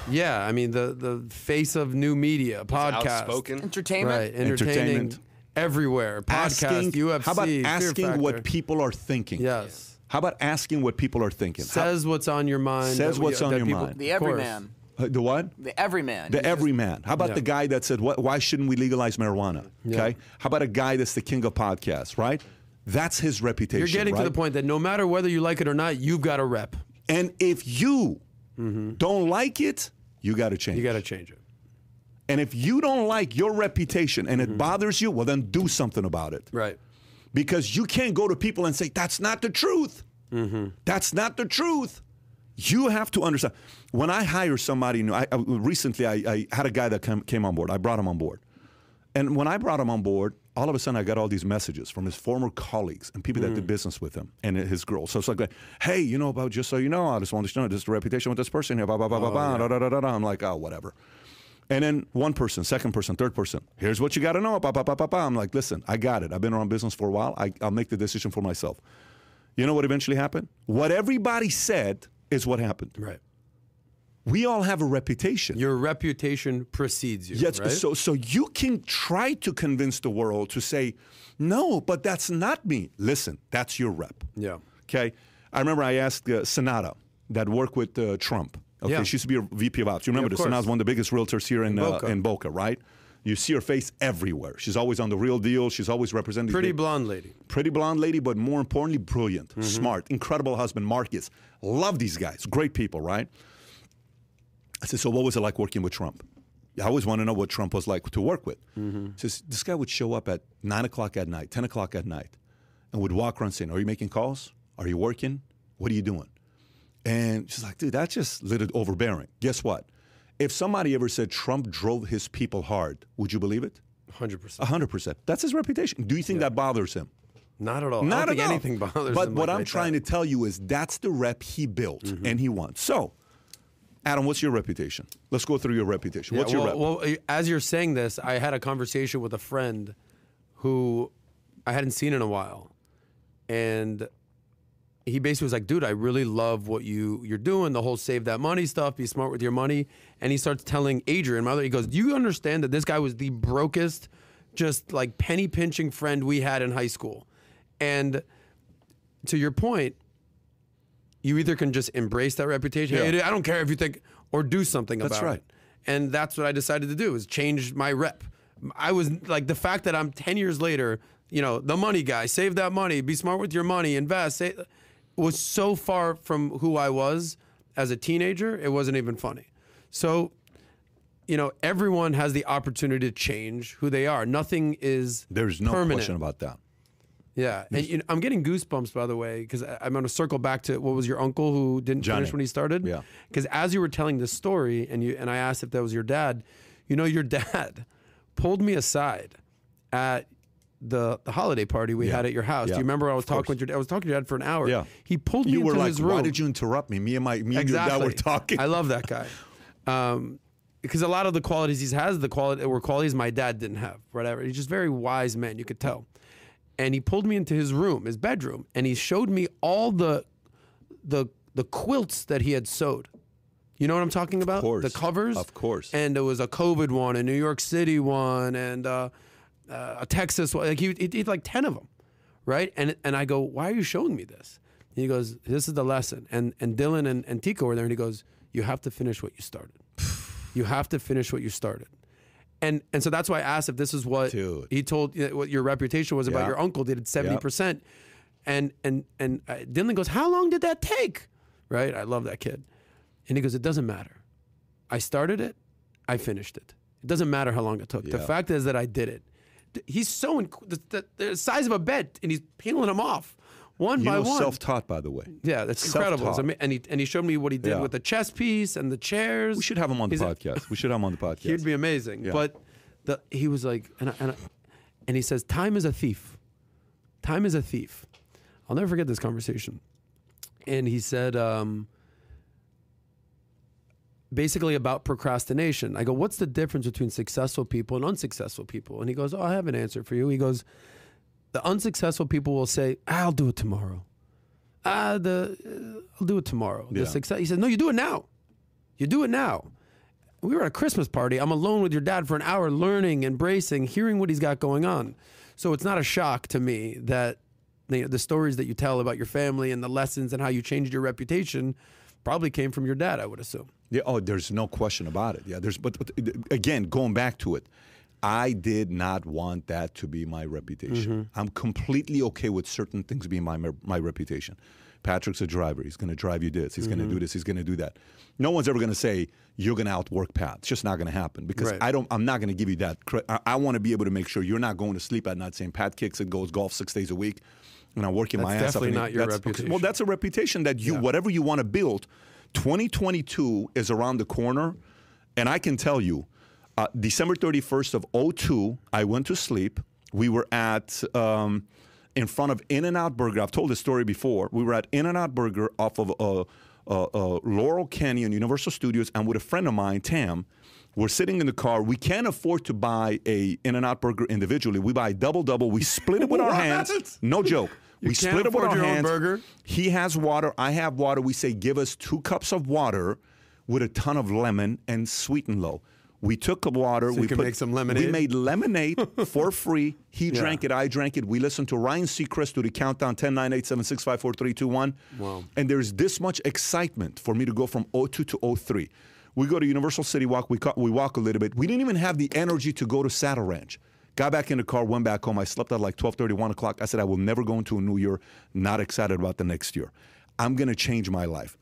Yeah, I mean the the face of new media, podcast, outspoken. entertainment, right? Entertaining. Entertainment. Everywhere, podcast, asking, U F C. How about asking what people are thinking? Yes. How about asking what people are thinking? Says how, what's on your mind. Says we, what's on your people, mind. The everyman. Uh, the what? The everyman. The you everyman. Just, how about yeah. the guy that said, what, why shouldn't we legalize marijuana? Yeah. Okay. How about a guy that's the king of podcasts, right? That's his reputation, You're getting right? to the point that no matter whether you like it or not, you've got a rep. And if you mm-hmm. don't like it, you got to change it. You got to change it. And if you don't like your reputation and it mm-hmm. bothers you, well, then do something about it. Right. Because you can't go to people and say, that's not the truth. Mm-hmm. That's not the truth. You have to understand. When I hire somebody new, I, I, recently I, I had a guy that came, came on board. I brought him on board. And when I brought him on board, all of a sudden I got all these messages from his former colleagues and people mm-hmm. that did business with him and his girl. So it's like, hey, you know about, just so you know, I just want to know, this is the reputation with this person here, blah, blah, blah, blah, blah, da, da, da, da, da. I'm like, oh, whatever. And then one person, second person, third person. Here's what you got to know. Bah, bah, bah, bah, bah. I'm like, listen, I got it. I've been around business for a while. I, I'll make the decision for myself. You know what eventually happened? What everybody said is what happened. Right. We all have a reputation. Your reputation precedes you. Yes. Right? So, so you can try to convince the world to say, no, but that's not me. Listen, that's your rep. Yeah. Okay. I remember I asked uh, Senna that worked with uh, Trump. Okay, yeah. She used to be a V P of Ops. You remember yeah, this? Sana's one of the biggest realtors here in, in, Boca. Uh, in Boca, right? You see her face everywhere. She's always on The Real Deal. She's always representing. Pretty big, blonde lady. Pretty blonde lady, but more importantly, brilliant, mm-hmm. smart, incredible husband, Marcus. Love these guys. Great people, right? I said, so what was it like working with Trump? I always want to know what Trump was like to work with. Mm-hmm. Says, this guy would show up at nine o'clock at night, ten o'clock at night, and would walk around saying, are you making calls? Are you working? What are you doing? And she's like, dude, that's just a little overbearing. Guess what? If somebody ever said Trump drove his people hard, would you believe it? one hundred percent. one hundred percent. That's his reputation. Do you think yeah. that bothers him? Not at all. Not I don't at think all. anything bothers but him. But what like I'm trying that. to tell you is that's the rep he built mm-hmm. and he won. So, Adam, what's your reputation? Let's go through your reputation. Yeah, what's well, your rep? Well, as you're saying this, I had a conversation with a friend who I hadn't seen in a while. And he basically was like, dude, I really love what you, you're doing, the whole save that money stuff, be smart with your money. And he starts telling Adrian, my other, he goes, do you understand that this guy was the brokest, just like penny pinching friend we had in high school? And to your point, you either can just embrace that reputation. Yeah. Hey, I don't care if you think, or do something That's about right. it. And that's what I decided to do, is change my rep. I was like, the fact that I'm ten years later, you know, the money guy, save that money, be smart with your money, invest, say, was so far from who I was as a teenager, it wasn't even funny. So, you know, everyone has the opportunity to change who they are. Nothing is There's no permanent. question about that. Yeah. And you know, I'm getting goosebumps, by the way, because I'm going to circle back to what was your uncle who didn't Johnny. finish when he started? Yeah. Because as you were telling this story, and you and I asked if that was your dad, you know, your dad pulled me aside at the, the holiday party we yeah. had at your house. Yeah. Do you remember I was talking with your dad? I was talking to your dad for an hour. Yeah. He pulled me you into were like, his room. Why did you interrupt me? Me and my me exactly. and your dad were talking. I love that guy. Um, because a lot of the qualities he has, the quality were qualities my dad didn't have. Whatever. He's just very wise man. You could tell. And he pulled me into his room, his bedroom, and he showed me all the, the, the quilts that he had sewed. You know what I'm talking about? Of course. The covers? Of course. And there was a COVID one, a New York City one, and uh, uh, a Texas one. Like he, he did like ten of them, right? And and I go, why are you showing me this? And he goes, this is the lesson. And and Dylan and, and Tico were there, and he goes, you have to finish what you started. You have to finish what you started. And and so that's why I asked if this is what Dude. he told you know, what your reputation was yeah. about your uncle did at seventy percent. Yep. And and and uh, Dylan goes, how long did that take? Right? I love that kid. And he goes, it doesn't matter. I started it. I finished it. It doesn't matter how long it took. Yeah. The fact is that I did it. He's so inc- the, the, the size of a bet, and he's peeling them off one you by know, one. Self-taught, by the way. Yeah, that's self-taught. incredible. I mean, and he and he showed me what he did yeah. with the chess piece and the chairs. We should have him on the he's podcast. A, we should have him on the podcast. He'd be amazing. Yeah. But the, he was like, and I, and, I, and he says, time is a thief. Time is a thief. I'll never forget this conversation. And he said, um, basically about procrastination. I go, what's the difference between successful people and unsuccessful people? And he goes, oh, I have an answer for you. He goes, the unsuccessful people will say, I'll do it tomorrow. Ah, the uh, I'll do it tomorrow. Yeah. The success. He said, no, you do it now. You do it now. We were at a Christmas party. I'm alone with your dad for an hour, learning, embracing, hearing what he's got going on. So it's not a shock to me that the, the stories that you tell about your family and the lessons and how you changed your reputation probably came from your dad, I would assume. Yeah. Oh, there's no question about it. Yeah. There's, but, but again, going back to it, I did not want that to be my reputation. Mm-hmm. I'm completely okay with certain things being my my reputation. Patrick's a driver. He's going to drive you this. He's mm-hmm. going to do this. He's going to do that. No one's ever going to say you're going to outwork Pat. It's just not going to happen because right. I don't. I'm not going to give you that credit. I, I want to be able to make sure you're not going to sleep at night saying Pat kicks it, goes golf six days a week, and I'm working that's my ass off. Definitely not your that's, reputation. Well, that's a reputation that you yeah. whatever you want to build. twenty twenty-two is around the corner, and I can tell you. Uh, December thirty-first of oh two, I went to sleep. We were at, um, in front of In-N-Out Burger. I've told this story before. We were at In-N-Out Burger off of uh, uh, uh, Laurel Canyon, Universal Studios, and with a friend of mine, Tam, we're sitting in the car. We can't afford to buy a In-N-Out Burger individually. We buy a double-double. We split it with our hands. No joke. You we split it with our hands. Burger. He has water. I have water. We say, give us two cups of water with a ton of lemon and sweet and low. We took water. So we, put, make some lemonade. We made lemonade for free. He yeah. drank it. I drank it. We listened to Ryan Seacrest do the countdown: ten, nine, eight, seven, six, five, four, three, two, one. Wow! And there's this much excitement for me to go from oh two to oh three. We go to Universal City Walk. We ca- we walk a little bit. We didn't even have the energy to go to Saddle Ranch. Got back in the car. Went back home. I slept at like twelve thirty, one o'clock. I said I will never go into a new year not excited about the next year. I'm gonna change my life.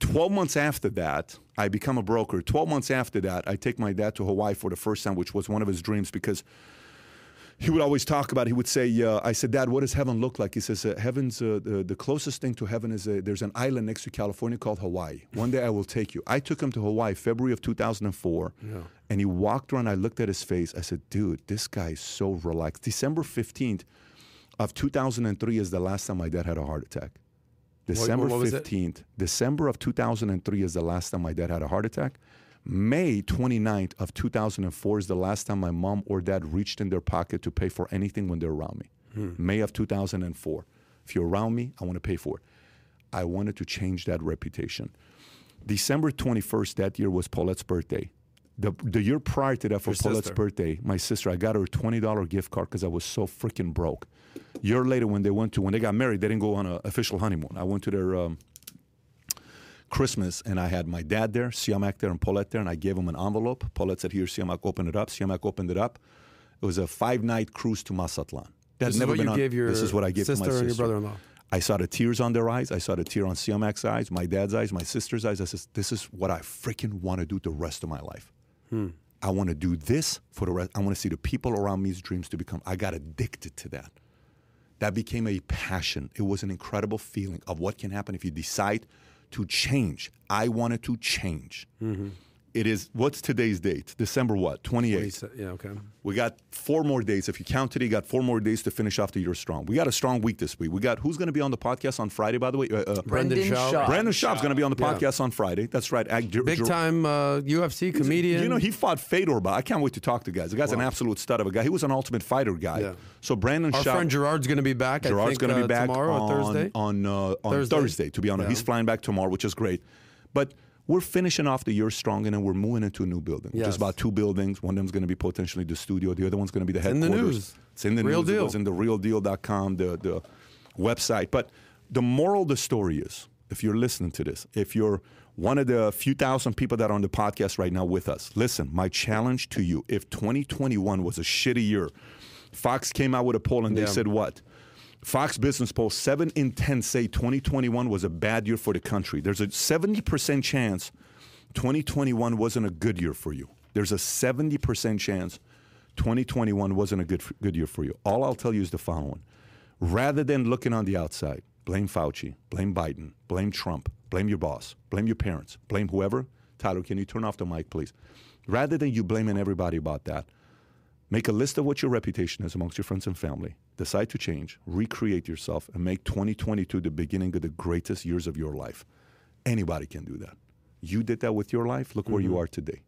Twelve months after that, I become a broker. Twelve months after that, I take my dad to Hawaii for the first time, which was one of his dreams because he would always talk about it. He would say, uh, I said, Dad, what does heaven look like? He says, uh, heaven's uh, the, the closest thing to heaven is a, there's an island next to California called Hawaii. One day I will take you. I took him to Hawaii, February of two thousand four, yeah. and he walked around. I looked at his face. I said, dude, this guy is so relaxed. December fifteenth of two thousand three is the last time my dad had a heart attack. December fifteenth, December of two thousand three is the last time my dad had a heart attack. May twenty-ninth of two thousand four is the last time my mom or dad reached in their pocket to pay for anything when they're around me. Hmm. May of two thousand four. If you're around me, I want to pay for it. I wanted to change that reputation. December twenty-first that year was Paulette's birthday. The, the year prior to that for Your Paulette's sister. birthday, my sister, I got her a twenty dollar gift card because I was so freaking broke. A year later when they went to, when they got married, they didn't go on an official honeymoon. I went to their um, Christmas, and I had my dad there, Siamak there, and Paulette there, and I gave him an envelope. Paulette said, "Here, Siamak, open it up." Siamak opened it up. It was a five-night cruise to Mazatlan. That's never been on. This is what I gave to my sister and your brother-in-law. I saw the tears on their eyes. I saw the tear on Siamak's eyes, my dad's eyes, my sister's eyes. I said, this is what I freaking want to do the rest of my life. Hmm. I want to do this for the rest. I want to see the people around me's dreams to become. I got addicted to that. That became a passion. It was an incredible feeling of what can happen if you decide to change. I wanted to change. Mm-hmm. It is, what's today's date? December what? twenty-eighth. Yeah, okay. We got four more days. If you count today, you got four more days to finish off the year strong. We got a strong week this week. We got, who's going to be on the podcast on Friday, by the way? Uh, uh, Brendan Schaub. Brendan Schaub's going to be on the podcast yeah. on Friday. That's right. I, Big time uh, U F C comedian. You know, he fought Fedor, but I can't wait to talk to guys. The guy's wow. an absolute stud of a guy. He was an Ultimate Fighter guy. Yeah. So Brendan Schaub. Our friend Gerard's going to be back, Gerard's I think, gonna be uh, back tomorrow on, or Thursday? On, uh, on Thursday. Thursday, to be honest. Yeah. He's flying back tomorrow, which is great. But we're finishing off the year strong, and then we're moving into a new building. Yes. Just about two buildings. One of them's going to be potentially the studio. The other one's going to be the headquarters. It's in the news. It's in the real news. Deal. It was in the real deal dot com, the, the website. But the moral of the story is, if you're listening to this, if you're one of the few thousand people that are on the podcast right now with us, listen, my challenge to you, if twenty twenty-one was a shitty year, Fox came out with a poll, and yeah. they said what? Fox Business Poll, seven in ten say twenty twenty-one was a bad year for the country. There's a seventy percent chance twenty twenty-one wasn't a good year for you. There's a seventy percent chance twenty twenty-one wasn't a good, good year for you. All I'll tell you is the following. Rather than looking on the outside, blame Fauci, blame Biden, blame Trump, blame your boss, blame your parents, blame whoever. Tyler, can you turn off the mic, please? Rather than you blaming everybody about that, make a list of what your reputation is amongst your friends and family. Decide to change, recreate yourself, and make twenty twenty-two the beginning of the greatest years of your life. Anybody can do that. You did that with your life. Look mm-hmm. where you are today.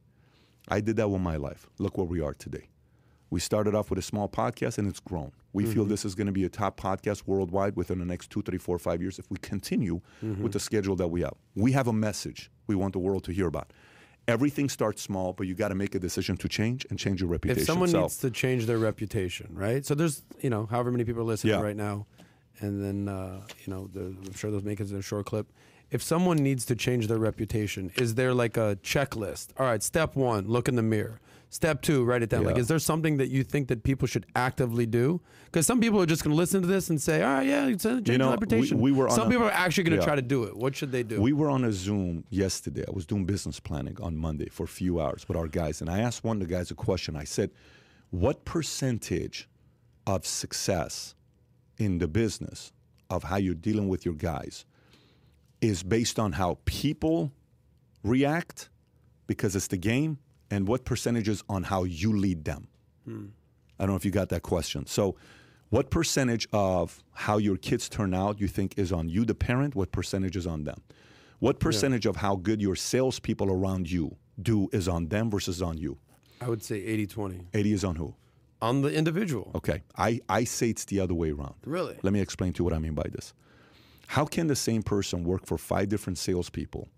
I did that with my life. Look where we are today. We started off with a small podcast, and it's grown. We mm-hmm. feel this is going to be a top podcast worldwide within the next two, three, four, five years if we continue mm-hmm. with the schedule that we have. We have a message we want the world to hear about. Everything starts small, but you got to make a decision to change and change your reputation. If someone so, needs to change their reputation, right? So there's, you know, however many people are listening yeah. right now, and then, uh, you know, the, I'm sure those make it in a short clip. If someone needs to change their reputation, is there like a checklist? All right, step one, look in the mirror. Step two, write it down. Yeah. Like, is there something that you think that people should actively do? Because some people are just going to listen to this and say, all right, yeah, it's a general reputation. We, we were on some a, people are actually going to yeah. try to do it. What should they do? We were on a Zoom yesterday. I was doing business planning on Monday for a few hours with our guys. And I asked one of the guys a question. I said, what percentage of success in the business of how you're dealing with your guys is based on how people react because it's the game? And what percentages on how you lead them? Hmm. I don't know if you got that question. So what percentage of how your kids turn out you think is on you, the parent? What percentage is on them? What percentage yeah. of how good your salespeople around you do is on them versus on you? I would say eighty twenty. eighty is on who? On the individual. Okay. I, I say it's the other way around. Really? Let me explain to you what I mean by this. How can the same person work for five different salespeople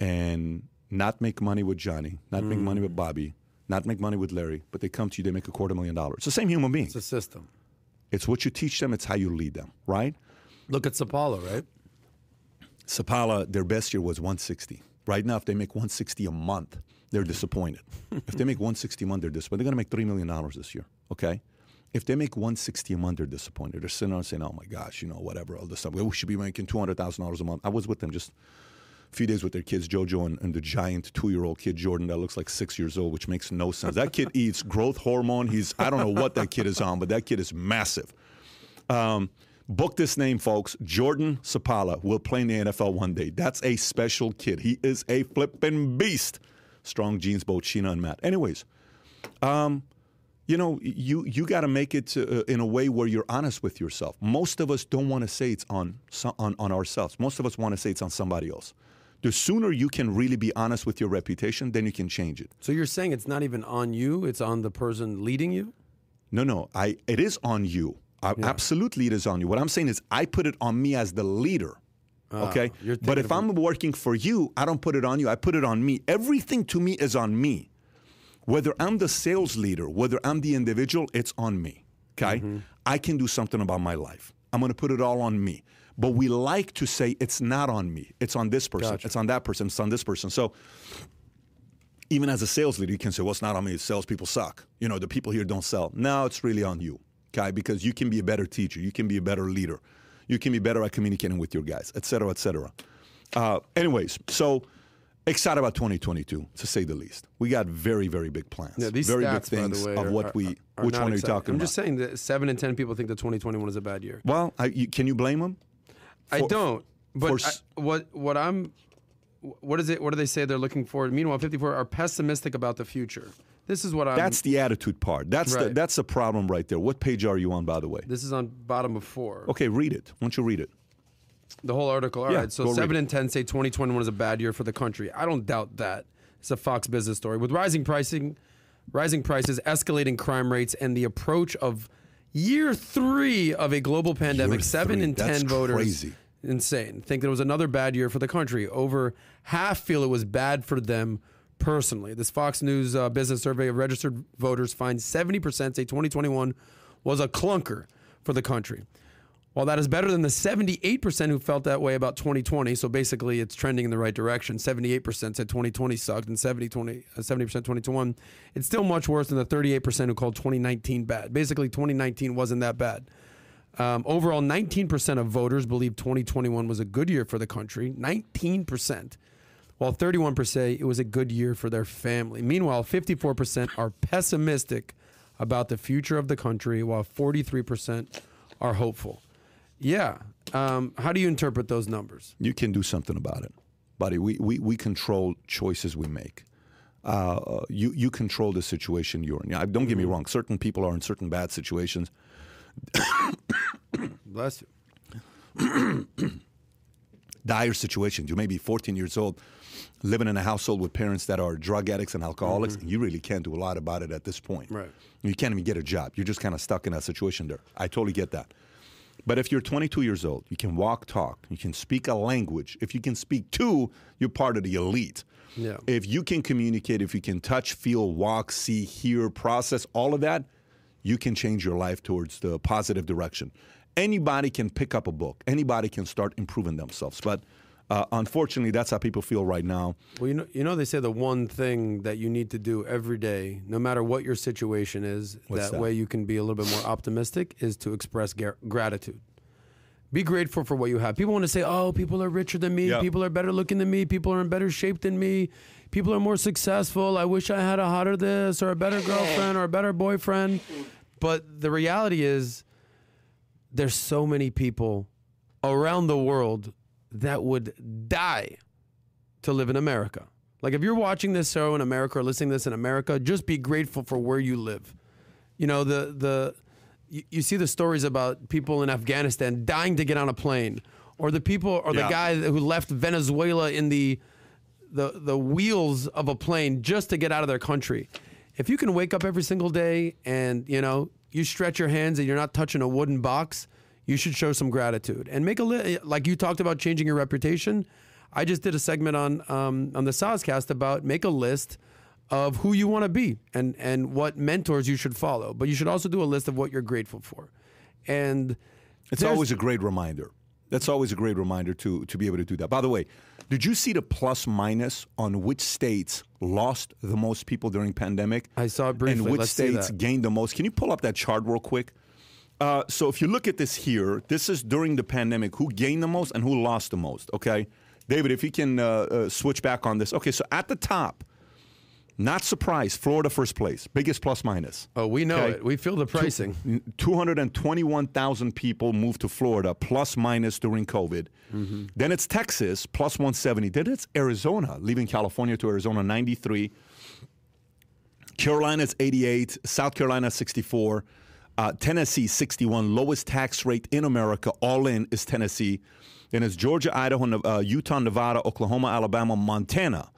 and not make money with Johnny, not mm. make money with Bobby, not make money with Larry, but they come to you, they make a quarter million dollars. It's the same human being. It's a system. It's what you teach them, it's how you lead them, right? Look at Sapala, right? Sapala, their best year was one sixty. Right now, if they make one sixty a month, they're disappointed. If they make one sixty a month, they're disappointed. They're gonna make three million dollars this year, okay? If they make one sixty a month, they're disappointed. They're sitting there saying, oh my gosh, you know, whatever, all this stuff. We should be making two hundred thousand dollars a month. I was with them just few days with their kids, Jojo and, and the giant two-year-old kid, Jordan, that looks like six years old, which makes no sense. That kid eats growth hormone. He's, I don't know what that kid is on, but that kid is massive. Um, book this name, folks. Jordan Sapala will play in the N F L one day. That's a special kid. He is a flipping beast. Strong genes, both Sheena and Matt. Anyways, um, you know, you, you got to make it to, uh, in a way where you're honest with yourself. Most of us don't want to say it's on, on, on ourselves. Most of us want to say it's on somebody else. The sooner you can really be honest with your reputation, then you can change it. So you're saying it's not even on you, it's on the person leading you? No, no, I, it is on you. I, yeah. Absolutely it is on you. What I'm saying is I put it on me as the leader, uh, okay? But if I'm working for you, I don't put it on you, I put it on me. Everything to me is on me. Whether I'm the sales leader, whether I'm the individual, it's on me, okay? Mm-hmm. I can do something about my life. I'm gonna put it all on me. But we like to say it's not on me. It's on this person. Gotcha. It's on that person. It's on this person. So even as a sales leader, you can say, well, it's not on me. Salespeople suck. You know, the people here don't sell. No, it's really on you, okay? Because you can be a better teacher. You can be a better leader. You can be better at communicating with your guys, et cetera, et cetera. Uh, anyways, so excited about twenty twenty-two, to say the least. We got very, very big plans. Yeah, these very stats, big things by the way, of what are, we, are which one exciting. Are you talking I'm about? I'm just saying that seven in ten people think that twenty twenty-one is a bad year. Well, I, you, can you blame them? For, I don't, but I, what what I'm, what is it? What do they say they're looking for? Meanwhile, fifty-four are pessimistic about the future. This is what I'm. That's the attitude part. That's right. the that's the problem right there. What page are you on, by the way? This is on bottom of four. Okay, read it. Why don't you read it? The whole article. All yeah, right. So seven in ten say twenty twenty-one is a bad year for the country. I don't doubt that. It's a Fox Business story with rising pricing, rising prices, escalating crime rates, and the approach of. Year three of a global pandemic, seven in ten voters, crazy. Insane, think that it was another bad year for the country. Over half feel it was bad for them personally. This Fox News uh, business survey of registered voters finds seventy percent say twenty twenty-one was a clunker for the country. While that is better than the seventy-eight percent who felt that way about twenty twenty, so basically it's trending in the right direction, seventy-eight percent said twenty twenty sucked, and seventy, twenty, uh, seventy percent twenty twenty-one, it's still much worse than the thirty-eight percent who called twenty nineteen bad. Basically, twenty nineteen wasn't that bad. Um, overall, nineteen percent of voters believe twenty twenty-one was a good year for the country, nineteen percent, while thirty-one percent say it was a good year for their family. Meanwhile, fifty-four percent are pessimistic about the future of the country, while forty-three percent are hopeful. Yeah. Um, how do you interpret those numbers? You can do something about it, buddy. We we, we control choices we make. Uh, you you control the situation you're in. Now, don't get me wrong. Certain people are in certain bad situations. Bless you. Dire situations. You may be fourteen years old, living in a household with parents that are drug addicts and alcoholics. Mm-hmm. And you really can't do a lot about it at this point. Right. You can't even get a job. You're just kind of stuck in that situation there. I totally get that. But if you're twenty-two years old, you can walk, talk, you can speak a language. If you can speak two, you're part of the elite. Yeah. If you can communicate, if you can touch, feel, walk, see, hear, process, all of that, you can change your life towards the positive direction. Anybody can pick up a book. Anybody can start improving themselves. But uh, unfortunately, that's how people feel right now. Well, you know, you know, they say the one thing that you need to do every day, no matter what your situation is, that, that way you can be a little bit more optimistic, is to express gar- gratitude. Be grateful for what you have. People want to say, oh, people are richer than me. Yep. People are better looking than me. People are in better shape than me. People are more successful. I wish I had a hotter this or a better girlfriend or a better boyfriend. But the reality is there's so many people around the world that would die to live in America. Like, if you're watching this show in America or listening to this in America, just be grateful for where you live. You know, the the you, you see the stories about people in Afghanistan dying to get on a plane, or the people, or yeah. the guy who left Venezuela in the the the wheels of a plane just to get out of their country. If you can wake up every single day and, you know, you stretch your hands and you're not touching a wooden box, you should show some gratitude and make a li- like you talked about changing your reputation. I just did a segment on um, on the Sazcast about make a list of who you want to be and and what mentors you should follow. But you should also do a list of what you're grateful for. And it's always a great reminder. That's always a great reminder to to be able to do that. By the way, did you see the plus minus on which states lost the most people during pandemic? I saw it briefly. And which Let's states gained the most? Can you pull up that chart real quick? Uh, so if you look at this here, this is during the pandemic, who gained the most and who lost the most, okay? David, if you can uh, uh, switch back on this. Okay, so at the top, not surprised, Florida first place, biggest plus minus. Oh, we know okay? it. We feel the pricing. two hundred twenty-one thousand people moved to Florida, plus minus during COVID. Mm-hmm. Then it's Texas, plus one seventy. Then it's Arizona, leaving California to Arizona, ninety-three. Carolina's eighty-eight, South Carolina, sixty-four. Uh, Tennessee, sixty-one, lowest tax rate in America, all in, is Tennessee. Then it's Georgia, Idaho, uh, Utah, Nevada, Oklahoma, Alabama, Montana.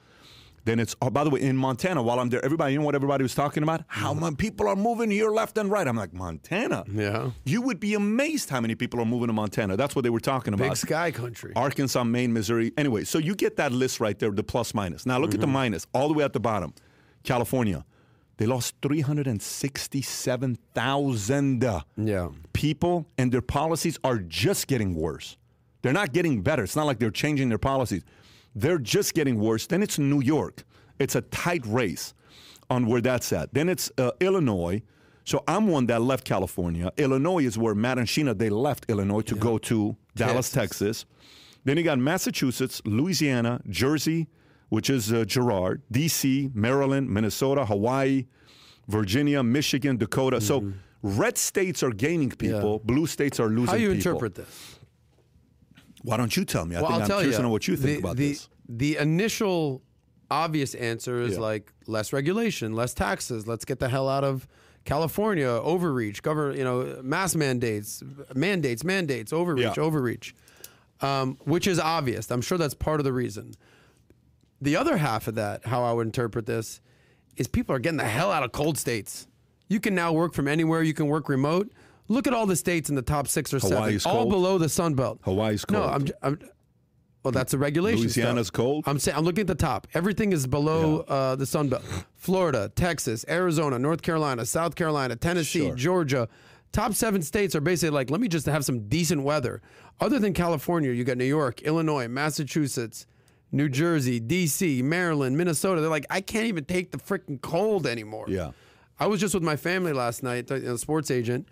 Then it's, oh, by the way, in Montana, while I'm there, everybody, you know what everybody was talking about? How many people are moving here left and right. I'm like, Montana? Yeah. You would be amazed how many people are moving to Montana. That's what they were talking about. Big sky country. Arkansas, Maine, Missouri. Anyway, so you get that list right there, the plus minus. Now look mm-hmm. at the minus, all the way at the bottom. California. They lost three hundred sixty-seven thousand yeah. people, and their policies are just getting worse. They're not getting better. It's not like they're changing their policies. They're just getting worse. Then it's New York. It's a tight race on where that's at. Then it's uh, Illinois. So I'm one that left California. Illinois is where Matt and Sheena, they left Illinois to yeah. go to Dallas, Texas. Texas. Then you got Massachusetts, Louisiana, Jersey, which is uh, Girard, D C, Maryland, Minnesota, Hawaii, Virginia, Michigan, Dakota. Mm-hmm. So red states are gaining people. Yeah. Blue states are losing people. How do you people. interpret this? Why don't you tell me? I well, think I'll I'm curious to know what you think the, about the, this. The initial obvious answer is yeah. like less regulation, less taxes. Let's get the hell out of California, overreach, govern, you know, mass mandates, mandates, mandates, overreach, yeah. overreach, um, which is obvious. I'm sure that's part of the reason. The other half of that, how I would interpret this, is people are getting the hell out of cold states. You can now work from anywhere. You can work remote. Look at all the states in the top six or Hawaii's seven, all cold. Below the Sun Belt. Hawaii's cold. No, I'm, I'm, well, that's a regulation. Louisiana's stuff. Cold. I'm saying I'm looking at the top. Everything is below yeah. uh, the Sun Belt. Florida, Texas, Arizona, North Carolina, South Carolina, Tennessee, sure. Georgia. Top seven states are basically like, let me just have some decent weather. Other than California, you got New York, Illinois, Massachusetts, New Jersey, D C, Maryland, Minnesota. They're like, I can't even take the freaking cold anymore. Yeah, I was just with my family last night, a sports agent.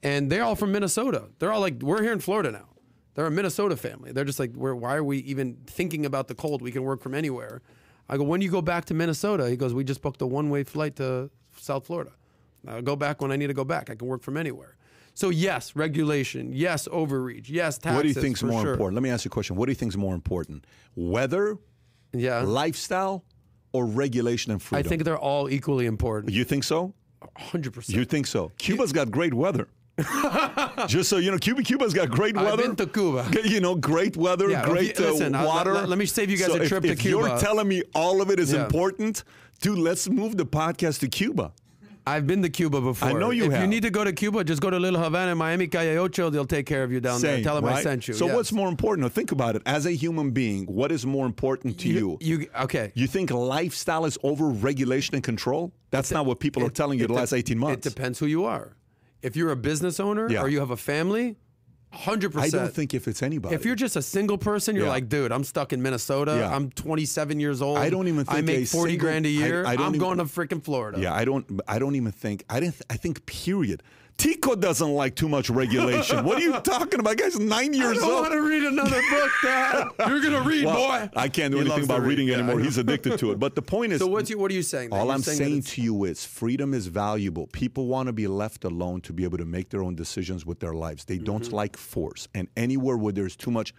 And they're all from Minnesota. They're all like, we're here in Florida now. They're a Minnesota family. They're just like, we're, why are we even thinking about the cold? We can work from anywhere. I go, when do you go back to Minnesota? He goes, we just booked a one-way flight to South Florida. I'll go back when I need to go back. I can work from anywhere. So yes, regulation. Yes, overreach. Yes, taxes. What do you think's more sure. important? Let me ask you a question. What do you think's more important? Weather, yeah. lifestyle, or regulation and freedom? I think they're all equally important. You think so? one hundred percent. You think so? Cuba's got great weather. Just so you know, Cuba, Cuba's got great weather. I've been to Cuba. You know, great weather, yeah, great you, listen, uh, water. Let, let me save you guys so a trip if, to if Cuba. If you're telling me all of it is yeah. important, dude, let's move the podcast to Cuba. I've been to Cuba before. I know you if have. If you need to go to Cuba, just go to Little Havana, Miami, Calle Ocho. They'll take care of you down Same, there. Tell them right? I sent you. So yes. what's more important? Now, think about it. As a human being, what is more important to you? You, you okay. You think lifestyle is over regulation and control? That's it, not what people it, are telling you the last eighteen months. It depends who you are. If you're a business owner yeah. or you have a family, one hundred percent. I don't think if it's anybody. If you're just a single person, you're yeah. like, dude, I'm stuck in Minnesota. Yeah. I'm twenty-seven years old. I don't even think I make forty single, grand a year. I, I I'm even, going to freaking Florida. Yeah, I don't I don't even think. I didn't. I think, period. Tico doesn't like too much regulation. What are you talking about? That guy's nine years old. I don't old. want to read another book, Dad. You're going to read, well, boy. I can't do he anything about read. reading anymore. Yeah, He's addicted to it. But the point is. So what's you, what are you saying? All You're I'm saying, saying to you is freedom is valuable. People want to be left alone to be able to make their own decisions with their lives. They mm-hmm. don't like force. And anywhere where there's too much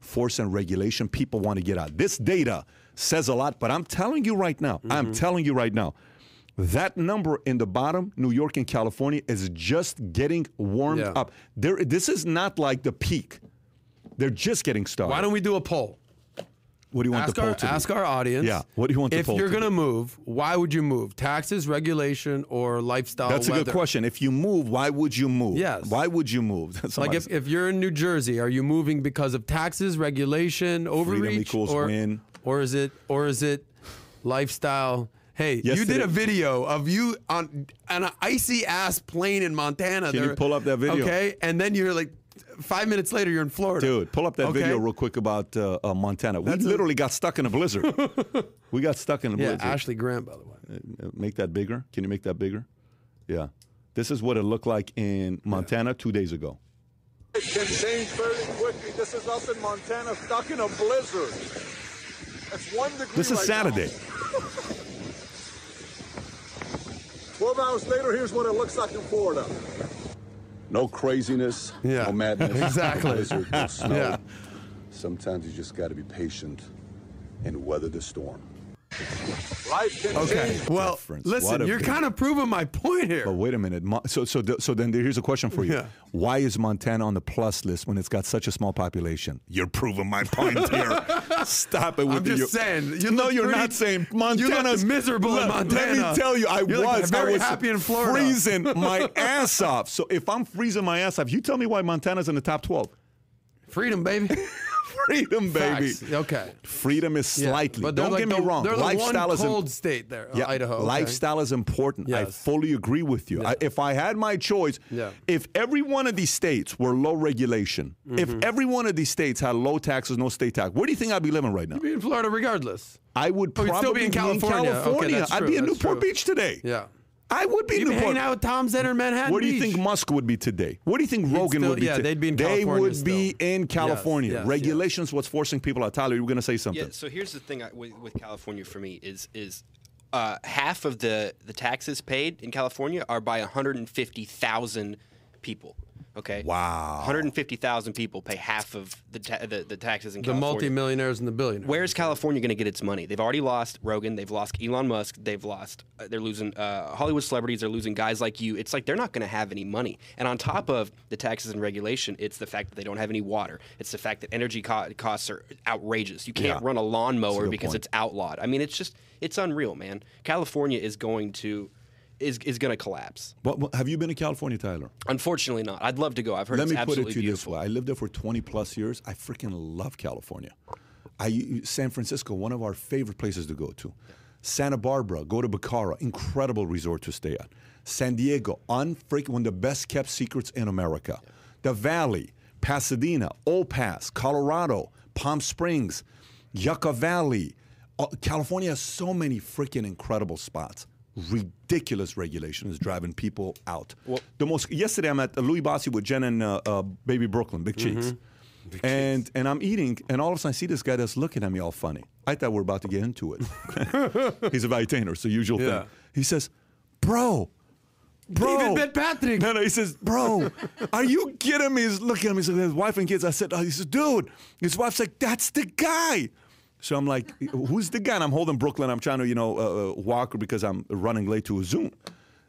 force and regulation, people want to get out. This data says a lot, but I'm telling you right now. Mm-hmm. I'm telling you right now. That number in the bottom, New York and California, is just getting warmed yeah. up. There, this is not like the peak. They're just getting started. Why don't we do a poll? What do you want ask the poll our, to Ask be? our audience. Yeah. What do you want the poll to If you're going to move, why would you move? Taxes, regulation, or lifestyle, That's weather? a good question. If you move, why would you move? Yes. Why would you move? Like if, if you're in New Jersey, are you moving because of taxes, regulation, overreach? Freedom equals or, win. Or is it, or is it lifestyle? Hey, Yesterday. you did a video of you on, on an icy-ass plane in Montana. Can there, you pull up that video? Okay, and then you're like, five minutes later, you're in Florida. Dude, pull up that okay. video real quick about uh, uh, Montana. That's we literally it. got stuck in a blizzard. we got stuck in a yeah, blizzard. Yeah, Ashley Graham, by the way. Make that bigger. Can you make that bigger? Yeah. This is what it looked like in Montana yeah. two days ago. This is us in Montana, stuck in a blizzard. It's one degree This is right Saturday. Now. twelve hours later, here's what it looks like in Florida. No craziness, yeah. no madness. Exactly. No blizzard, no snow. Yeah. Sometimes you just got to be patient and weather the storm. Life can okay. change. Well, Difference. listen, you're big... kind of proving my point here. But wait a minute. So, so, so then here's a question for you. Yeah. Why is Montana on the plus list when it's got such a small population? You're proving my point here. Stop it with I'm the, just saying. You know, you're pretty, not saying Montana's miserable look, in Montana. Let me tell you, I you're was very I was happy in Florida, freezing my ass off. So if I'm freezing my ass off, you tell me why Montana's in the top twelve. Freedom, baby. Freedom, baby. Facts. Okay. Freedom is slightly. Yeah, don't like, get me wrong. They're like lifestyle one cold is state there, yeah, Idaho. Okay. Lifestyle is important. Yes. I fully agree with you. Yeah. I, if I had my choice, yeah. if every one of these states were low regulation, mm-hmm. if every one of these states had low taxes, no state tax, where do you think I'd be living right now? You'd be in Florida regardless. I would probably still be in California. Be in California. Okay, I'd be in that's Newport true. Beach today. Yeah. I would be, be hanging out with Tom Zenner in Manhattan. Where do you Beach? think Musk would be today? Where do you think Rogan still, would be yeah, today? They'd be in California. They would still. be in California. Yes, yes, Regulations, yes. what's forcing people out. Tyler, you were going to say something. Yeah, so here's the thing I, with, with California for me is is uh, half of the, the taxes paid in California are by one hundred fifty thousand people. Okay. Wow. one hundred fifty thousand people pay half of the ta the, the taxes in the California. The multimillionaires and the billionaires. Where is California going to get its money? They've already lost Rogan. They've lost Elon Musk. They've lost. Uh, they're losing uh, Hollywood celebrities. They're losing guys like you. It's like they're not going to have any money. And on top of the taxes and regulation, it's the fact that they don't have any water. It's the fact that energy co costs are outrageous. You can't yeah. run a lawnmower a because point. it's outlawed. I mean, it's just it's unreal, man. California is going to. Is is going to collapse. What, what, have you been to California, Tyler? Unfortunately not. I'd love to go. I've heard Let it's absolutely beautiful. Let me put it to you this way. I lived there for twenty plus years. I freaking love California. I San Francisco, one of our favorite places to go to. Santa Barbara, go to Bacara, incredible resort to stay at. San Diego, unfreaking, one of the best kept secrets in America. Yeah. The Valley, Pasadena, Old Pass, Colorado, Palm Springs, Yucca Valley. Uh, California has so many freaking incredible spots. Ridiculous regulation is driving people out. Well, the most yesterday I'm at Louis Bossi with Jen and uh, uh, Baby Brooklyn, Big Cheeks, mm-hmm. Big and cheeks. and I'm eating, and all of a sudden I see this guy that's looking at me all funny. I thought we we're about to get into it. He's a valuetainer, it's the usual yeah. thing. He says, "Bro, bro, David Ben Patrick." No, no. He says, "Bro, are you kidding me?" He's looking at me. He's looking at his wife and kids. I said, oh, "He says, dude." His wife's like, "That's the guy." So I'm like, who's the guy? And I'm holding Brooklyn. I'm trying to, you know, uh, walk because I'm running late to a Zoom.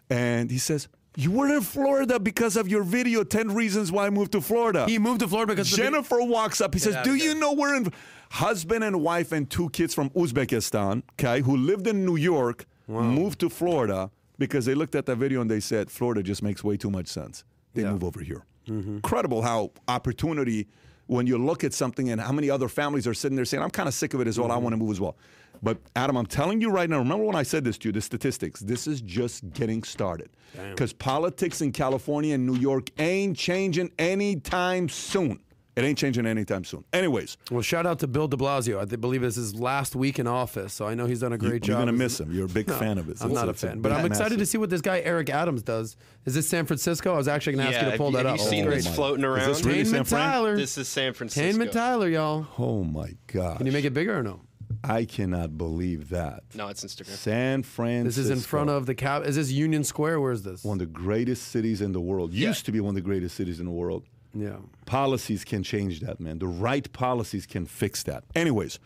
And he says, you were in Florida because of your video, ten reasons why I moved to Florida. He moved to Florida because Jennifer walks up. He says, do you know we're in... Husband and wife and two kids from Uzbekistan, okay, who lived in New York, wow. moved to Florida because they looked at that video and they said, Florida just makes way too much sense. They yeah. move over here. Mm-hmm. Incredible how opportunity... When you look at something and how many other families are sitting there saying, I'm kind of sick of it as well, mm-hmm. I want to move as well. But Adam, I'm telling you right now, remember when I said this to you, the statistics, this is just getting started. Because politics in California and New York ain't changing anytime soon. It ain't changing anytime soon. Anyways. Well, shout out to Bill de Blasio. I believe this is his last week in office, so I know he's done a great you, job. You're going to miss him. You're a big no, fan of his. I'm That's not a fan, but I'm massive. excited to see what this guy Eric Adams does. Is this San Francisco? I was actually going to yeah, ask you to pull have, that have up. Have you seen oh, this floating around? Is this really San Fran? Tyler. This is San Francisco. Tainman Tyler, y'all. Oh, my God. Can you make it bigger or no? I cannot believe that. No, it's Instagram. San Francisco. This is in front of the cap. Is this Union Square? Where is this? One of the greatest cities in the world. Yeah. Used to be one of the greatest cities in the world. Yeah. Policies can change that, man. The right policies can fix that. Anyways,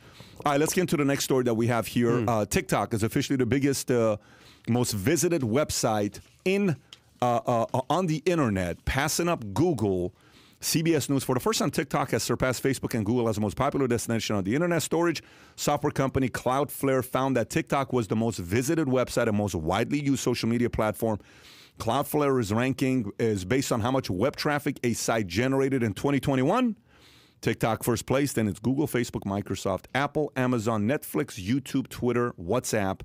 all right, let's get into the next story that we have here. Mm. Uh, TikTok is officially the biggest, uh, most visited website in uh, uh, on the internet, passing up Google. C B S News, for the first time, TikTok has surpassed Facebook and Google as the most popular destination on the internet. Storage software company Cloudflare found that TikTok was the most visited website and most widely used social media platform. Cloudflare's ranking is based on how much web traffic a site generated in twenty twenty-one. TikTok first place, then it's Google, Facebook, Microsoft, Apple, Amazon, Netflix, YouTube, Twitter, WhatsApp.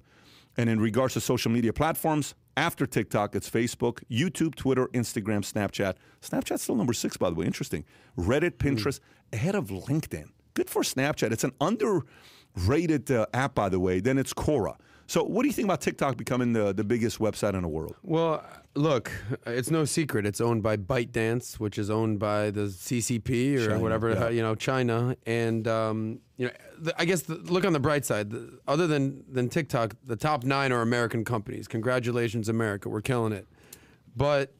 And in regards to social media platforms, after TikTok, it's Facebook, YouTube, Twitter, Instagram, Snapchat. Snapchat's still number six, by the way. Interesting. Reddit, Pinterest, mm-hmm. ahead of LinkedIn. Good for Snapchat. It's an underrated uh, app, by the way. Then it's Quora. So what do you think about TikTok becoming the, the biggest website in the world? Well, look, it's no secret. It's owned by ByteDance, which is owned by the C C P or China, whatever, yeah. you know, China. And, um, you know, the, I guess the, look on the bright side. The, other than, than TikTok, the top nine are American companies. Congratulations, America. We're killing it. But...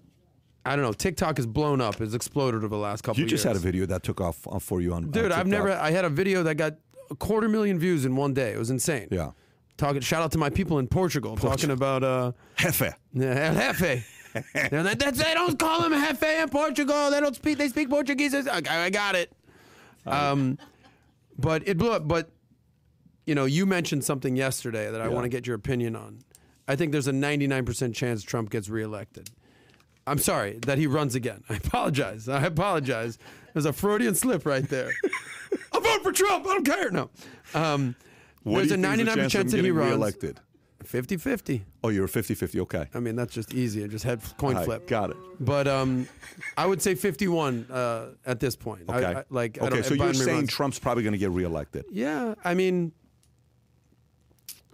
I don't know. TikTok has blown up. It's exploded over the last couple of years. You just had a video that took off for you on Dude, on TikTok. I've never... I had a video that got a quarter million views in one day. It was insane. Yeah. Talking. Shout out to my people in Portugal. Portugal. Talking about... Uh, Jefe. Yeah, Jefe. Like, that's, they don't call him Jefe in Portugal. They don't speak... They speak Portuguese. I, I got it. Um, but it blew up. But, you know, you mentioned something yesterday that I yeah. want to get your opinion on. I think there's a ninety-nine percent chance Trump gets reelected. I'm sorry that he runs again. I apologize. I apologize. There's a Freudian slip right there. I'm vote for Trump. I don't care. No. Um, there's a ninety-nine percent chance that he runs. Re-elected? fifty fifty. Oh, you were fifty fifty. Okay. I mean, that's just easy. I just had coin flip. Right, got it. But um, I would say fifty-one uh, at this point. Okay. I, I, like, okay, I don't, so you're saying runs. Trump's probably going to get reelected. Yeah. I mean,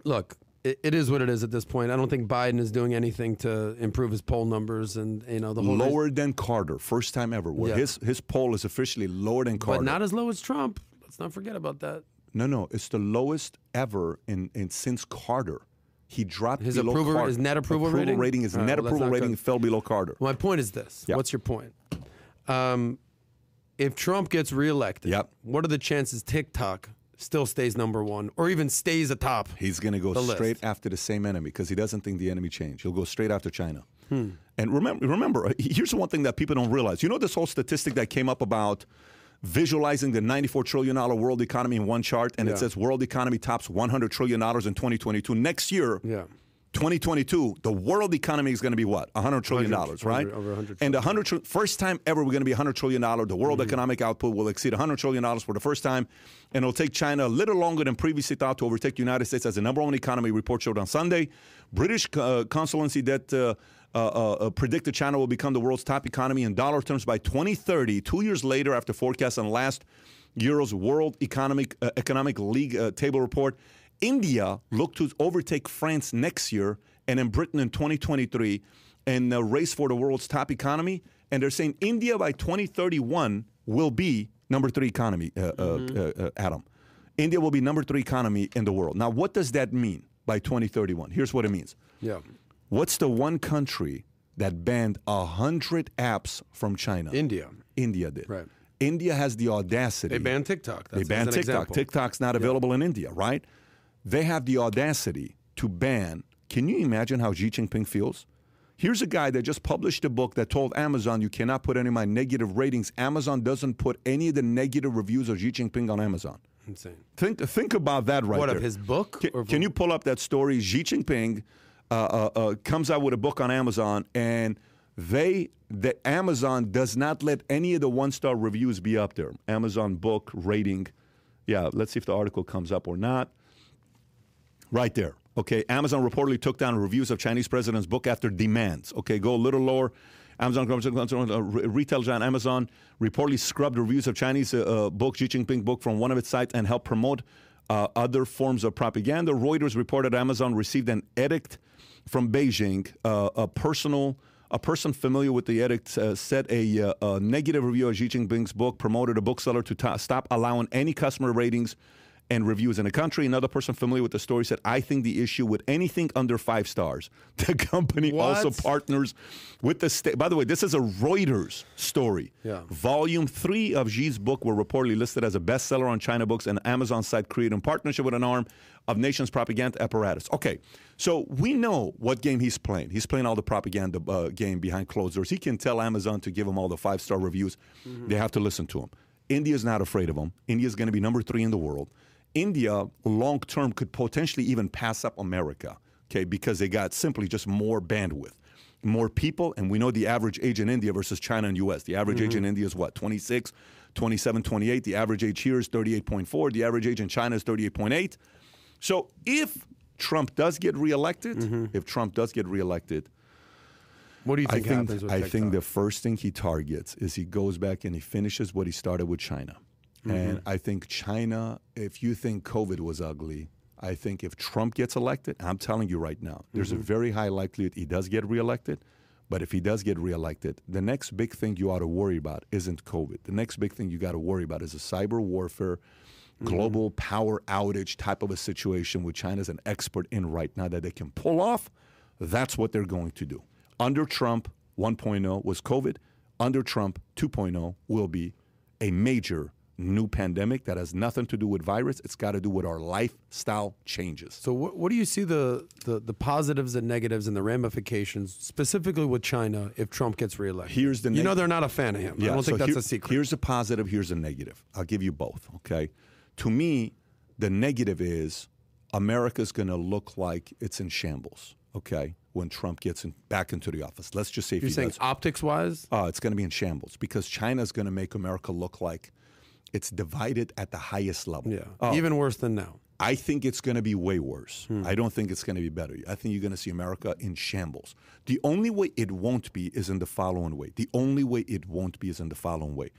look, it, it is what it is at this point. I don't think Biden is doing anything to improve his poll numbers and, you know, the whole lower race. Than Carter. First time ever. Where yeah. his, his poll is officially lower than Carter. But not as low as Trump. Let's not forget about that. No, no. It's the lowest ever in, in since Carter. He dropped his below approval, Carter. His net approval, approval rating? rating. His uh, net well, approval rating good. fell below Carter. My point is this. Yep. What's your point? Um, if Trump gets reelected, yep. what are the chances TikTok still stays number one or even stays atop? He's going to go straight list. after the same enemy because he doesn't think the enemy changed. He'll go straight after China. Hmm. And remember, remember, here's one thing that people don't realize. You know this whole statistic that came up about visualizing the ninety-four trillion dollar world economy in one chart, and yeah. it says world economy tops one hundred trillion dollars in twenty twenty-two. Next year, yeah. twenty twenty-two, the world economy is going to be what? one hundred trillion dollars, one hundred, right? one hundred, over one hundred and one hundred, first time ever we're going to be one hundred trillion dollars. The world mm-hmm. economic output will exceed one hundred trillion dollars for the first time, and it'll take China a little longer than previously thought to overtake the United States as the number one economy. Report showed on Sunday. British uh, consulancy that uh, Uh, uh, uh, predicted China will become the world's top economy in dollar terms by twenty thirty, two years later after forecasts on last Euro's World Economic uh, Economic League uh, table report. India looked to overtake France next year and then Britain in twenty twenty-three in the race for the world's top economy. And they're saying India by twenty thirty-one will be number three economy, uh, mm-hmm. uh, uh, Adam. India will be number three economy in the world. Now, what does that mean by twenty thirty-one? Here's what it means. Yeah. What's the one country that banned one hundred apps from China? India. India did. Right. India has the audacity. They banned TikTok. That's, they banned that's TikTok. Example. TikTok's not available yeah. in India, right? They have the audacity to ban. Can you imagine how Xi Jinping feels? Here's a guy that just published a book that told Amazon, you cannot put any of my negative ratings. Amazon doesn't put any of the negative reviews of Xi Jinping on Amazon. Insane. Think, think about that right what, there. What, of his book? Can, or can you pull up that story? Xi Jinping... Uh, uh, uh, comes out with a book on Amazon, and they the Amazon does not let any of the one-star reviews be up there. Amazon book rating. Yeah, let's see if the article comes up or not. Right there. Okay, Amazon reportedly took down reviews of Chinese president's book after demands. Okay, go a little lower. Amazon uh, retail giant Amazon reportedly scrubbed reviews of Chinese uh, uh, book, Xi Jinping book, from one of its sites and helped promote uh, other forms of propaganda. Reuters reported Amazon received an edict from Beijing. uh, a personal, a person familiar with the edict uh, said a, uh, a negative review of Xi Jinping's book promoted a bookseller to t stop allowing any customer ratings and reviews in the country. Another person familiar with the story said, I think the issue with anything under five stars. The company what? also partners with the state. By the way, this is a Reuters story. Yeah. Volume three of Xi's book were reportedly listed as a bestseller on China Books and Amazon site created in partnership with an arm of nation's propaganda apparatus. Okay, so we know what game he's playing. He's playing all the propaganda uh, game behind closed doors. He can tell Amazon to give him all the five-star reviews. Mm-hmm. They have to listen to him. India's not afraid of him. India's going to be number three in the world. India, long-term, could potentially even pass up America, okay, because they got simply just more bandwidth, more people, and we know the average age in India versus China and U S. The average mm-hmm. age in India is what, twenty-six, twenty-seven, twenty-eight. The average age here is thirty-eight point four. The average age in China is thirty-eight point eight. So if Trump does get reelected, mm-hmm. if Trump does get reelected, what do you think I happens think, with TikTok? I think the first thing he targets is he goes back and he finishes what he started with China. Mm-hmm. And I think China, if you think COVID was ugly, I think if Trump gets elected, I'm telling you right now, there's mm-hmm. a very high likelihood he does get reelected. But if he does get reelected, the next big thing you ought to worry about isn't COVID. The next big thing you got to worry about is a cyber warfare, mm-hmm. global power outage type of a situation, which China's an expert in right now that they can pull off. That's what they're going to do. Under Trump, one point oh was COVID. Under Trump, two point oh will be a major new pandemic that has nothing to do with virus. It's got to do with our lifestyle changes. So what, what do you see the, the, the positives and negatives and the ramifications, specifically with China, if Trump gets reelected? Here's the You know they're not a fan of him. Yeah, I don't so think that's here, a secret. Here's a positive, here's a negative. I'll give you both, okay? To me, the negative is America's going to look like it's in shambles, okay, when Trump gets in, back into the office. Let's just say if You're he saying optics-wise? Uh, it's going to be in shambles because China's going to make America look like it's divided at the highest level. Yeah, oh, even worse than now. I think it's going to be way worse. Hmm. I don't think it's going to be better. I think you're going to see America in shambles. The only way it won't be is in the following way. The only way it won't be is in the following way.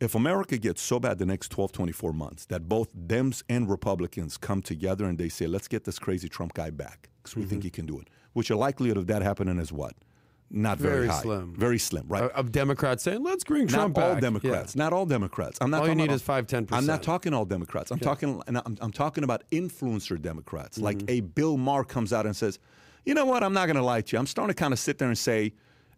If America gets so bad the next twelve, twenty-four months that both Dems and Republicans come together and they say, let's get this crazy Trump guy back because we mm-hmm. think he can do it, which the likelihood of that happening is what? Not very, very high. Slim. Very slim, right? Of Democrats saying, let's bring Trump back. Not all Democrats. Yeah. Not all Democrats. I'm not all you need about, is five, ten percent. I'm not talking all Democrats. I'm, yeah. talking, I'm, I'm talking about influencer Democrats. Mm-hmm. Like a Bill Maher comes out and says, you know what? I'm not going to lie to you. I'm starting to kind of sit there and say,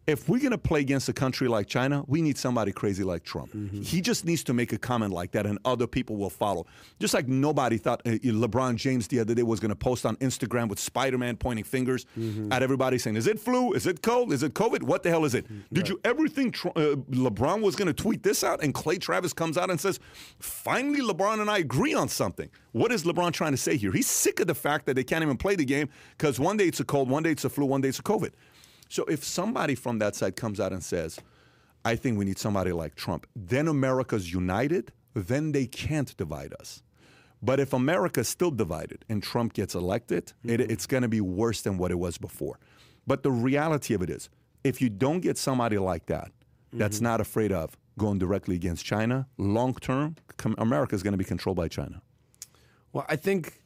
if we're going to play against a country like China, we need somebody crazy like Trump. Mm-hmm. He just needs to make a comment like that, and other people will follow. Just like nobody thought uh, LeBron James the other day was going to post on Instagram with Spider-Man pointing fingers mm-hmm. at everybody saying, is it flu? Is it cold? Is it COVID? What the hell is it? Right. Did you ever think Tr- uh, LeBron was going to tweet this out? And Clay Travis comes out and says, finally, LeBron and I agree on something. What is LeBron trying to say here? He's sick of the fact that they can't even play the game because one day it's a cold, one day it's a flu, one day it's a COVID. So if somebody from that side comes out and says, I think we need somebody like Trump, then America's united, then they can't divide us. But if America's still divided and Trump gets elected, mm-hmm. it, it's going to be worse than what it was before. But the reality of it is, if you don't get somebody like that, mm-hmm. that's not afraid of going directly against China, long term, com- America's going to be controlled by China. Well, I think,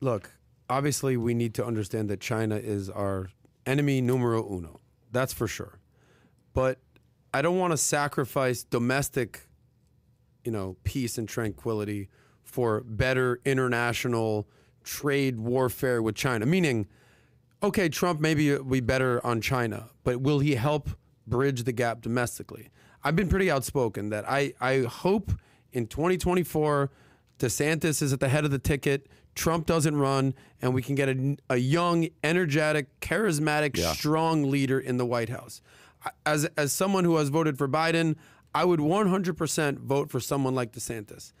look, obviously we need to understand that China is our enemy numero uno, that's for sure. But I don't want to sacrifice domestic, you know, peace and tranquility for better international trade warfare with China. Meaning, okay, Trump maybe will be better on China, but will he help bridge the gap domestically? I've been pretty outspoken that I, I hope in twenty twenty-four DeSantis is at the head of the ticket, Trump doesn't run, and we can get a, a young, energetic, charismatic, yeah. strong leader in the White House. As as someone who has voted for Biden, I would one hundred percent vote for someone like DeSantis.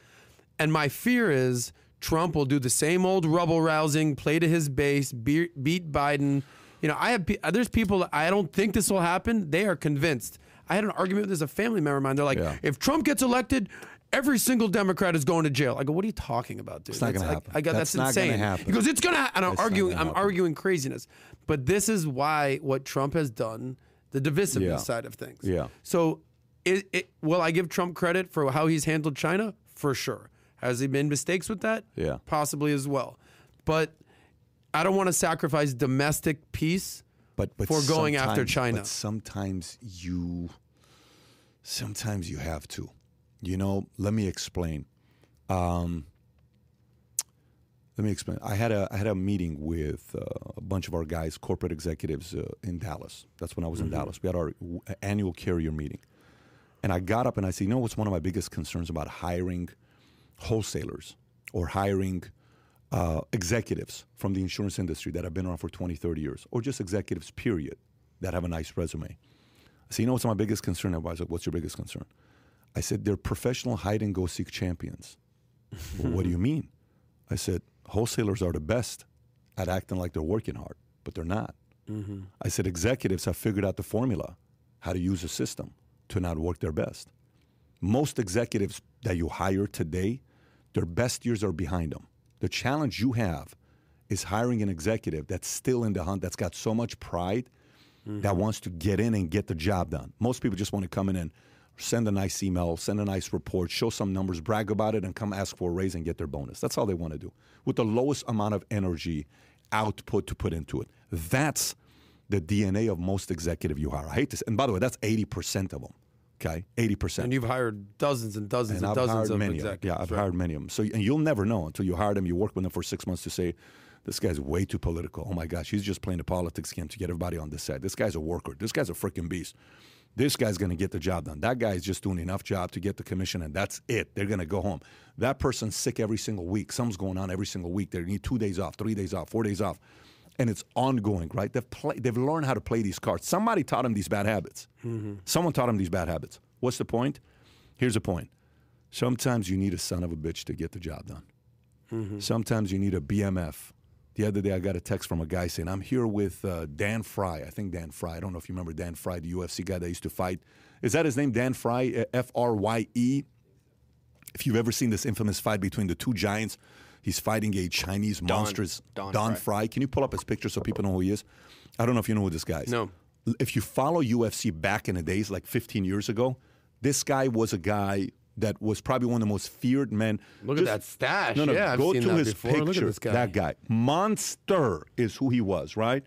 And my fear is Trump will do the same old rubble-rousing, play to his base, be, beat Biden. You know, I have there's people, I don't think this will happen. They are convinced. I had an argument with this, a family member of mine. They're like, yeah. if Trump gets elected, every single Democrat is going to jail. I go, what are you talking about, dude? It's not going to happen. I got, that's, that's insane. Not gonna happen. He goes, it's going to happen. And I'm, arguing, I'm arguing craziness. But this is why what Trump has done, the divisiveness yeah. side of things. Yeah. So it, it, will I give Trump credit for how he's handled China? For sure. Has he made mistakes with that? Yeah. Possibly as well. But I don't want to sacrifice domestic peace but, but for going after China. But sometimes you, sometimes you have to. You know, let me explain. Um, let me explain. I had a I had a meeting with uh, a bunch of our guys, corporate executives uh, in Dallas. That's when I was mm-hmm. in Dallas. We had our w- annual carrier meeting, and I got up and I said, "You know what's one of my biggest concerns about hiring wholesalers or hiring uh, executives from the insurance industry that have been around for twenty, thirty years, or just executives period that have a nice resume?" I said, "You know what's my biggest concern?" Everybody's like, "What's your biggest concern?" I said, they're professional hide-and-go-seek champions. Well, what do you mean? I said, wholesalers are the best at acting like they're working hard, but they're not. Mm-hmm. I said, executives have figured out the formula, how to use a system to not work their best. Most executives that you hire today, their best years are behind them. The challenge you have is hiring an executive that's still in the hunt, that's got so much pride, mm-hmm. that wants to get in and get the job done. Most people just want to come in and send a nice email, send a nice report, show some numbers, brag about it, and come ask for a raise and get their bonus. That's all they want to do, with the lowest amount of energy output to put into it. That's the D N A of most executive you hire. I hate this. And by the way, that's eighty percent of them, okay? eighty percent. And you've hired dozens and dozens and, and I've dozens of many executives. Of, yeah, I've right? hired many of them. So, and you'll never know until you hire them, you work with them for six months to say, this guy's way too political. Oh, my gosh, he's just playing the politics game to get everybody on this side. This guy's a worker. This guy's a freaking beast. This guy's going to get the job done. That guy's just doing enough job to get the commission, and that's it. They're going to go home. That person's sick every single week. Something's going on every single week. They need two days off, three days off, four days off. And it's ongoing, right? They've, play, they've learned how to play these cards. Somebody taught them these bad habits. Mm-hmm. Someone taught them these bad habits. What's the point? Here's the point. Sometimes you need a son of a bitch to get the job done. Mm-hmm. Sometimes you need a B M F. The other day I got a text from a guy saying, I'm here with uh, Dan Frye. I think Dan Frye. I don't know if you remember Dan Frye, the U F C guy that used to fight. Is that his name, Dan Frye? F R Y E? If you've ever seen this infamous fight between the two giants, he's fighting a Chinese Don, monstrous, Don, Don Frye. Frye. Can you pull up his picture so people know who he is? I don't know if you know who this guy is. No. If you follow U F C back in the days, like fifteen years ago, this guy was a guy that was probably one of the most feared men. Look Just, at that stash. No, no, yeah, go I've seen to his before. picture. Look at this guy. That guy. Monster is who he was, right?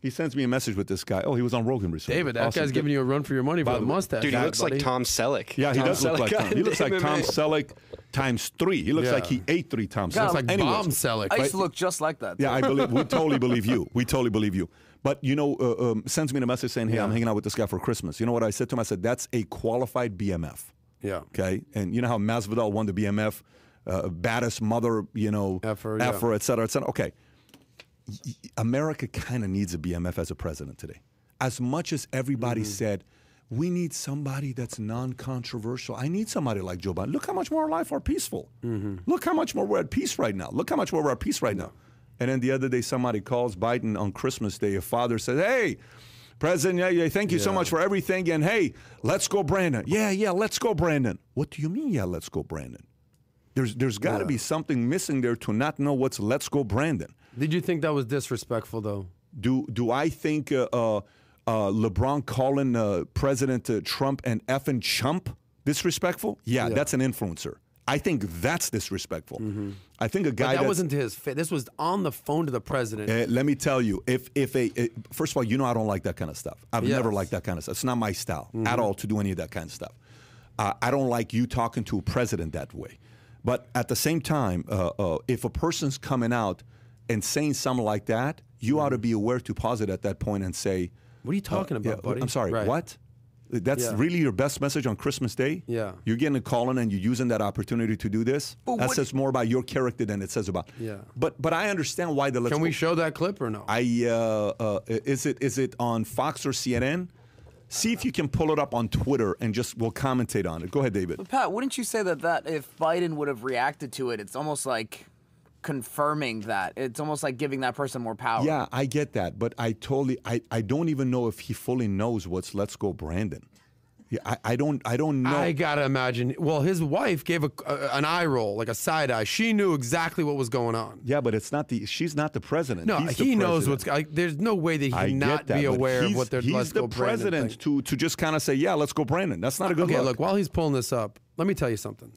He sends me a message with this guy. Oh, he was on Rogan recently. David, that awesome. guy's giving you a run for your money for the mustache. Dude, he looks buddy. like Tom Selleck. Yeah, he Tom does Selleck. look like Tom. He looks like Tom Selleck times three. He looks yeah. like he ate three Tom Selleck. Looks like Anyways, Bomb Selleck. I used to look just like that. Though. Yeah, I believe. We totally believe you. We totally believe you. But, you know, uh, um, sends me a message saying, hey, yeah. I'm hanging out with this guy for Christmas. You know what I said to him? I said, that's a qualified B M F. Yeah. Okay? And you know how Masvidal won the B M F, uh, baddest mother, you know, effer, yeah. et cetera, et cetera. Okay. America kind of needs a B M F as a president today. As much as everybody mm-hmm. said, we need somebody that's non-controversial. I need somebody like Joe Biden. Look how much more our life are peaceful. Mm-hmm. Look how much more we're at peace right now. Look how much more we're at peace right now. And then the other day, somebody calls Biden on Christmas Day. A father says, hey, President, thank you yeah. so much for everything. And hey, let's go, Brandon. Yeah, yeah, let's go, Brandon. What do you mean, yeah, let's go, Brandon? There's, there's got to yeah. be something missing there to not know what's let's go, Brandon. Did you think that was disrespectful, though? Do do I think uh, uh, LeBron calling uh, President uh, Trump an effing chump disrespectful? Yeah, yeah, that's an influencer. I think that's disrespectful. Mm-hmm. I think a guy but that wasn't his. Fa- this was on the phone to the president. Uh, let me tell you, if if a it, first of all, you know I don't like that kind of stuff. I've yes. never liked that kind of stuff. It's not my style mm-hmm. at all to do any of that kind of stuff. Uh, I don't like you talking to a president that way. But at the same time, uh, uh, if a person's coming out and saying something like that, you mm-hmm. ought to be aware to pause it at that point and say, what are you talking uh, about, yeah, buddy? I'm sorry, right. what? That's yeah. really your best message on Christmas Day? Yeah. You're getting a call in and you're using that opportunity to do this? But that says more about your character than it says about. Yeah. But but I understand why the let's Can we go, show that clip or no? I uh, uh, is it is it on Fox or C N N? See if you can pull it up on Twitter and just we'll commentate on it. Go ahead, David. But Pat, wouldn't you say that, that if Biden would have reacted to it, it's almost like confirming that. It's almost like giving that person more power. Yeah, I get that. But I totally, I, I don't even know if he fully knows what's let's go, Brandon. Yeah, I, I don't I don't know. I got to imagine. Well, his wife gave a, a, an eye roll, like a side eye. She knew exactly what was going on. Yeah, but it's not the she's not the president. No, he's he knows president. what's going on. There's no way that he can not that, be aware of what they're let's the go Brandon. He's the president to, to just kind of say, yeah, let's go, Brandon. That's not a good okay, look. Okay, look, while he's pulling this up, let me tell you something.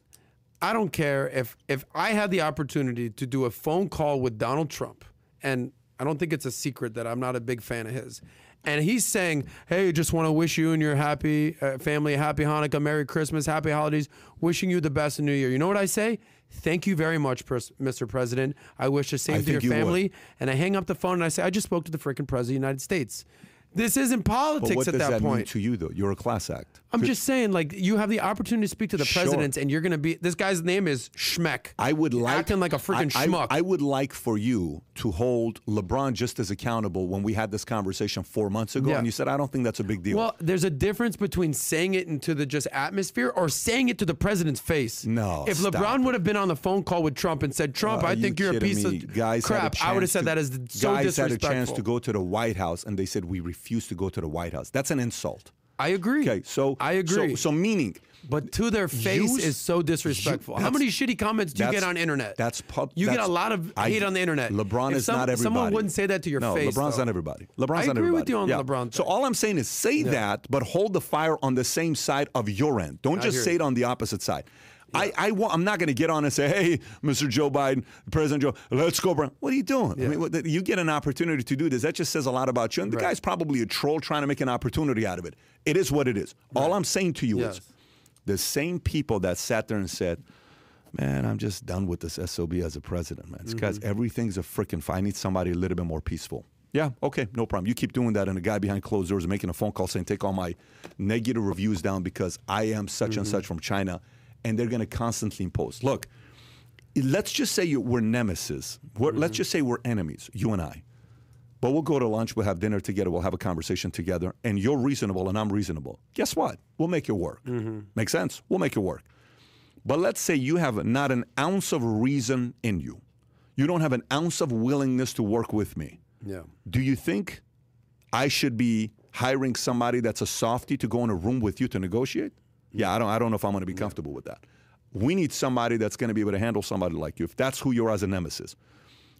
I don't care if if I had the opportunity to do a phone call with Donald Trump, and I don't think it's a secret that I'm not a big fan of his. And he's saying, hey, just want to wish you and your happy uh, family a happy Hanukkah, Merry Christmas, happy holidays, wishing you the best in New Year. You know what I say? Thank you very much, Mister President. I wish the same I to your you family. Would. And I hang up the phone and I say, I just spoke to the freaking President of the United States. This isn't politics at that, that point. What does that mean to you, though? You're a class act. I'm just saying, like, you have the opportunity to speak to the sure. presidents, and you're going to be... This guy's name is Schmeck. I would like... Acting like a freaking I, schmuck. I, I would like for you to hold LeBron just as accountable when we had this conversation four months ago, yeah. and you said, I don't think that's a big deal. Well, there's a difference between saying it into the just atmosphere or saying it to the president's face. No, If LeBron would have been on the phone call with Trump and said, Trump, uh, I think you're a piece me? of guys crap, I would have said to, that as so disrespectful. Guys had a chance to go to the White House, and they said, we refuse. Refuse to go to the White House. That's an insult. I agree. Okay, so I agree. So, so meaning, but to their face use, is so disrespectful. You, How many shitty comments do you get on internet? That's pub, you that's, get a lot of hate I, on the internet. LeBron if is some, not everybody. Someone wouldn't say that to your no, face. No, LeBron's though. not everybody. LeBron's I agree not everybody. with you on yeah. the LeBron. Thing. So all I'm saying is say yeah. that, but hold the fire on the same side of your end. Don't I just say it on the opposite side. Yeah. I, I want, I'm not going to get on and say, hey, Mister Joe Biden, President Joe, let's go, Brian. What are you doing? Yeah. I mean, what, you get an opportunity to do this. That just says a lot about you. And the right. guy's probably a troll trying to make an opportunity out of it. It is what it is. Right. All I'm saying to you yes. is the same people that sat there and said, man, I'm just done with this S O B as a president, man. It's because mm-hmm. everything's a freaking fine. I need somebody a little bit more peaceful. Yeah, okay, no problem. You keep doing that, and the guy behind closed doors making a phone call saying, take all my negative reviews down because I am such mm-hmm. and such from China. And they're going to constantly impose. Look, let's just say you, we're nemesis. We're, mm-hmm. Let's just say we're enemies, you and I. But we'll go to lunch, we'll have dinner together, we'll have a conversation together, and you're reasonable and I'm reasonable. Guess what? We'll make it work. Mm-hmm. Make sense? We'll make it work. But let's say you have not an ounce of reason in you. You don't have an ounce of willingness to work with me. Yeah. Do you think I should be hiring somebody that's a softie to go in a room with you to negotiate? Yeah, I don't I don't know if I'm going to be comfortable yeah. with that. we need somebody that's going to be able to handle somebody like you, if that's who you are as a nemesis.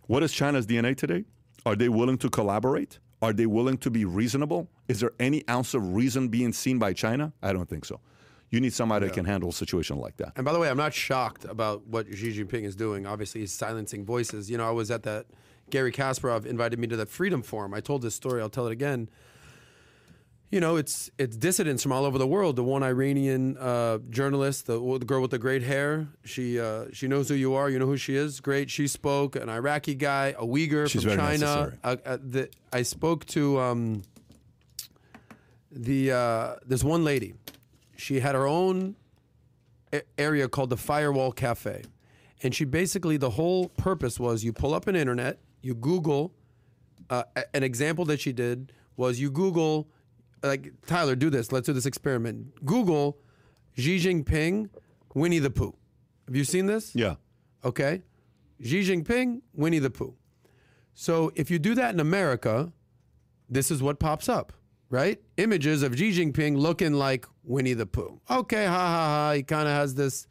What is China's D N A today? Are they willing to collaborate? Are they willing to be reasonable? Is there any ounce of reason being seen by China? I don't think so. You need somebody yeah. that can handle a situation like that. And by the way, I'm not shocked about what Xi Jinping is doing. Obviously, he's silencing voices. You know, I was at that, Gary Kasparov invited me to that Freedom Forum. I told this story, I'll tell it again. You know, it's it's dissidents from all over the world. The one Iranian uh, journalist, the, the girl with the great hair, she uh, she knows who you are. You know who she is. Great. She spoke. An Iraqi guy, a Uyghur She's from China. Uh, uh, the, I spoke to um, the uh, this one lady. She had her own a area called the Firewall Cafe, and she basically the whole purpose was you pull up an internet, you Google. Uh, an example that she did was you Google. Like, Tyler, do this. Let's do this experiment. Google Xi Jinping, Winnie the Pooh. Have you seen this? Yeah. Okay. Xi Jinping, Winnie the Pooh. So if you do that in America, this is what pops up, right? Images of Xi Jinping looking like Winnie the Pooh. Okay, ha ha ha. He kind of has this,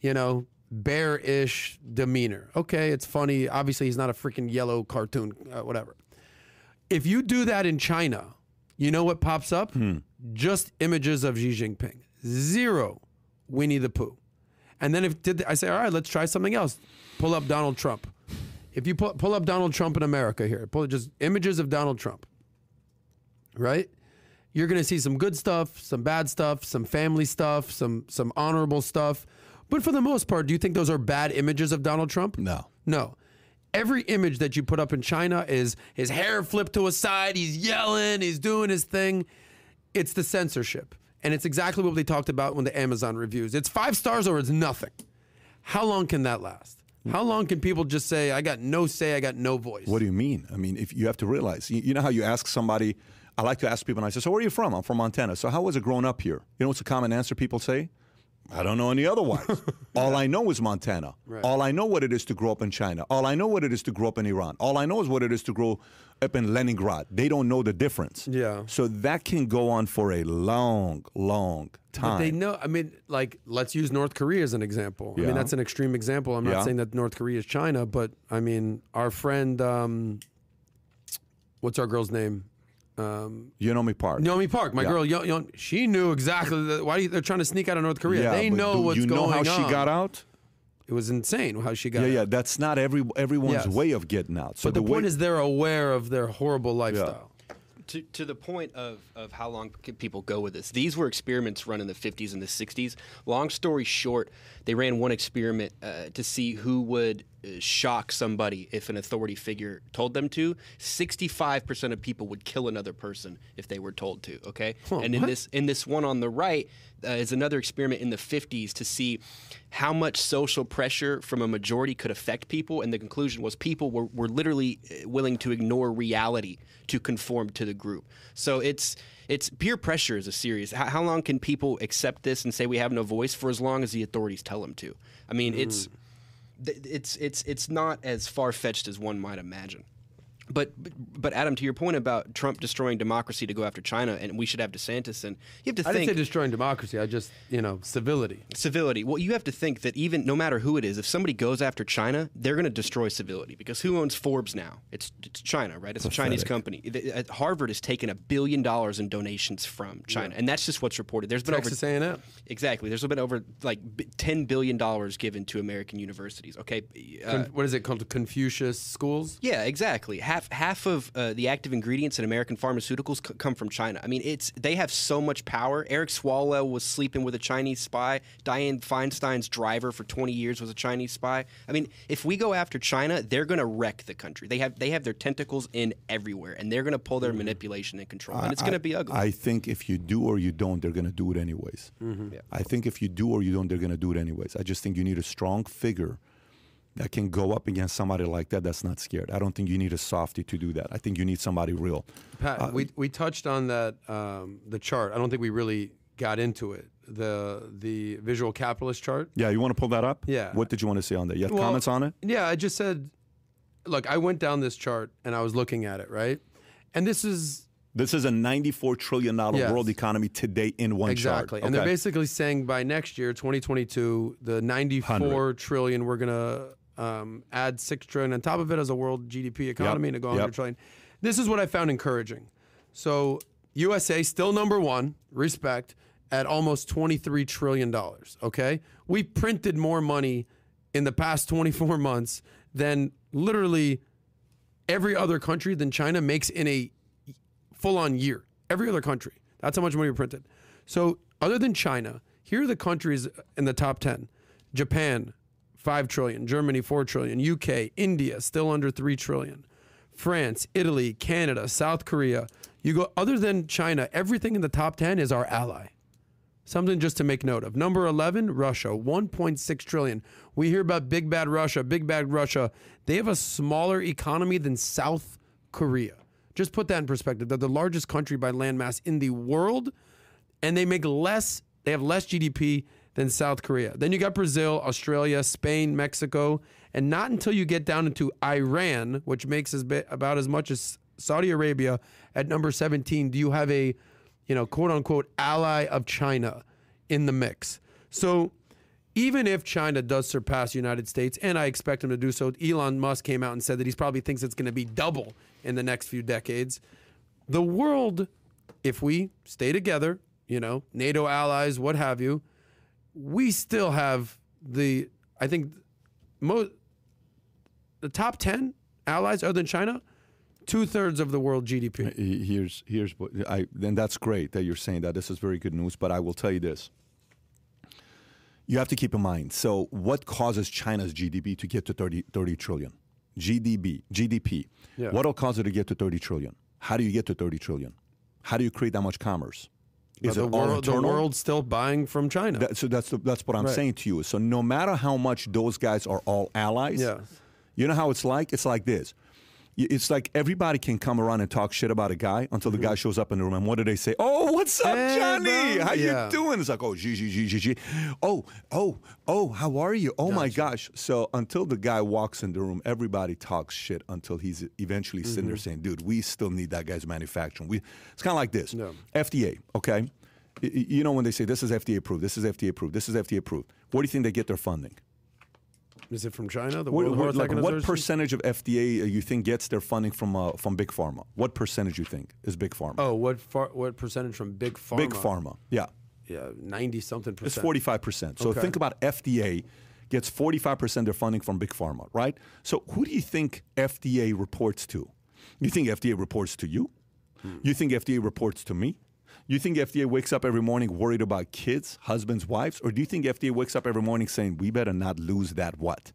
you know, bear-ish demeanor. Okay, it's funny. Obviously, he's not a freaking yellow cartoon, uh, whatever. If you do that in China, you know what pops up? Hmm. Just images of Xi Jinping. Zero Winnie the Pooh. And then if did the, I say, all right, let's try something else. Pull up Donald Trump. If you pull, pull up Donald Trump in America here, pull just images of Donald Trump, right? You're going to see some good stuff, some bad stuff, some family stuff, some some honorable stuff. But for the most part, do you think those are bad images of Donald Trump? No. No. Every image that you put up in China is his hair flipped to a side, he's yelling, he's doing his thing. It's the censorship. And it's exactly what they talked about when the Amazon reviews. It's five stars or it's nothing. How long can that last? How long can people just say, I got no say, I got no voice? What do you mean? I mean, if you have to realize, you know how you ask somebody, I like to ask people, and I say, so where are you from? I'm from Montana. So how was it growing up here? You know what's a common answer people say? I don't know any otherwise. All yeah. I know is Montana. Right. All I know what it is to grow up in China. All I know what it is to grow up in Iran. All I know is what it is to grow up in Leningrad. They don't know the difference. Yeah. So that can go on for a long, long time. But they know, I mean, like, let's use North Korea as an example. Yeah. I mean, that's an extreme example. I'm not yeah. saying that North Korea is China, but, I mean, our friend, um, what's our girl's name? Um, Yonomi Park. Yonomi Park. My yeah. girl, Yon, Yon, she knew exactly the, why they're trying to sneak out of North Korea. Yeah, they know do, what's going on. You know how on. she got out? It was insane how she got yeah, out. Yeah, yeah. That's not every everyone's yes. way of getting out. So but the, the point way, is they're aware of their horrible lifestyle. Yeah. To, to the point of, of how long can people go with this? These were experiments run in the fifties and the sixties. Long story short, they ran one experiment uh, to see who would shock somebody if an authority figure told them to. sixty-five percent of people would kill another person if they were told to, okay? Huh, and in this, in this one on the right uh, is another experiment in the fifties to see how much social pressure from a majority could affect people. And the conclusion was people were, were literally willing to ignore reality to conform to the group. So it's it's peer pressure is a serious. How, how long can people accept this and say we have no voice? For as long as the authorities tell them to. I mean, mm. it's it's it's it's not as far-fetched as one might imagine. But but Adam, to your point about Trump destroying democracy to go after China, and we should have DeSantis, and you have to think. I didn't say destroying democracy. I just you know civility. Civility. Well, you have to think that even no matter who it is, if somebody goes after China, they're going to destroy civility because who owns Forbes now? It's, it's China, right? It's Pathetic. a Chinese company. The, uh, Harvard has taken a billion dollars in donations from China, yeah. and that's just what's reported. There's been Texas over A and M. Exactly. There's been over like ten billion dollars given to American universities. Okay. Uh, what is it called? Confucius schools. Yeah. Exactly. Half Half of uh, the active ingredients in American pharmaceuticals c come from China. I mean, it's they have so much power. Eric Swalwell was sleeping with a Chinese spy. Dianne Feinstein's driver for twenty years was a Chinese spy. I mean, if we go after China, they're going to wreck the country. They have they have their tentacles in everywhere, and they're going to pull their mm-hmm. manipulation and control. And it's going to be ugly. I think if you do or you don't, they're going to do it anyways. Mm-hmm. yeah. I think if you do or you don't, they're going to do it anyways. I just think you need a strong figure that can go up against somebody like that that's not scared. I don't think you need a softie to do that. I think you need somebody real. Pat, uh, we, we touched on that, um, the chart. I don't think we really got into it. The the visual capitalist chart. Yeah, you want to pull that up? Yeah. What did you want to say on that? You have well, comments on it? Yeah, I just said, look, I went down this chart and I was looking at it, right? And this is This is a ninety-four trillion dollars yes. world economy today in one exactly. chart. Exactly. And okay. they're basically saying by next year, twenty twenty-two, the ninety-four trillion dollars, we're going to um, add six trillion dollars on top of it as a world G D P economy yep. and go one hundred trillion dollars. This is what I found encouraging. So U S A still number one, respect, at almost twenty-three trillion dollars, okay? We printed more money in the past twenty-four months than literally every other country than China makes in a full-on year. Every other country. That's how much money we printed. So other than China, here are the countries in the top ten. Japan, five trillion dollars. Germany, four trillion dollars. U K, India, still under three trillion dollars. France, Italy, Canada, South Korea. You go other than China, everything in the top ten is our ally. Something just to make note of. Number eleven, Russia, one point six trillion dollars. We hear about big bad Russia, big bad Russia. They have a smaller economy than South Korea. Just put that in perspective. They're the largest country by landmass in the world, and they make less, they have less G D P than South Korea. Then you got Brazil, Australia, Spain, Mexico, and not until you get down into Iran, which makes as bit, about as much as Saudi Arabia at number seventeen, do you have a, you know, quote-unquote ally of China in the mix. So even if China does surpass the United States, and I expect him to do so, Elon Musk came out and said that he probably thinks it's going to be double in the next few decades. The world, if we stay together, you know, NATO allies, what have you, we still have the, I think, most, the top ten allies other than China, two-thirds of the world G D P. Here's, here's what I, and that's great that you're saying that. This is very good news, but I will tell you this. You have to keep in mind, so what causes China's G D P to get to thirty, thirty trillion? G D P. G D P. Yeah. What will cause it to get to thirty trillion? How do you get to thirty trillion? How do you create that much commerce? Is the, it world, the world still buying from China? That, so that's, the, that's what I'm right. saying to you. So no matter how much those guys are all allies, yeah. you know how it's like? It's like this. It's like everybody can come around and talk shit about a guy until the guy shows up in the room. And what do they say? Oh, what's up, hey, Johnny? Bro. How yeah. you doing? It's like, oh, gee, gee, gee, gee. Oh, oh, oh, how are you? Oh, gotcha. My gosh. So until the guy walks in the room, everybody talks shit until he's eventually mm-hmm. sitting there saying, dude, we still need that guy's manufacturing. We, it's kind of like this. No. F D A, okay? You know when they say, this is F D A approved, this is F D A approved, this is F D A approved. Where do you think they get their funding? Is it from China? The World Health Organization? What percentage of F D A uh, you think gets their funding from uh, from Big Pharma? What percentage you think is Big Pharma? Oh, what far, what percentage from Big Pharma? Big Pharma, yeah. Yeah, ninety something percent. It's forty-five percent. So okay. think about F D A gets forty-five percent of their funding from Big Pharma, right? So who do you think F D A reports to? You think F D A reports to you? Hmm. You think F D A reports to me? You think F D A wakes up every morning worried about kids, husbands, wives? Or do you think F D A wakes up every morning saying, we better not lose that what?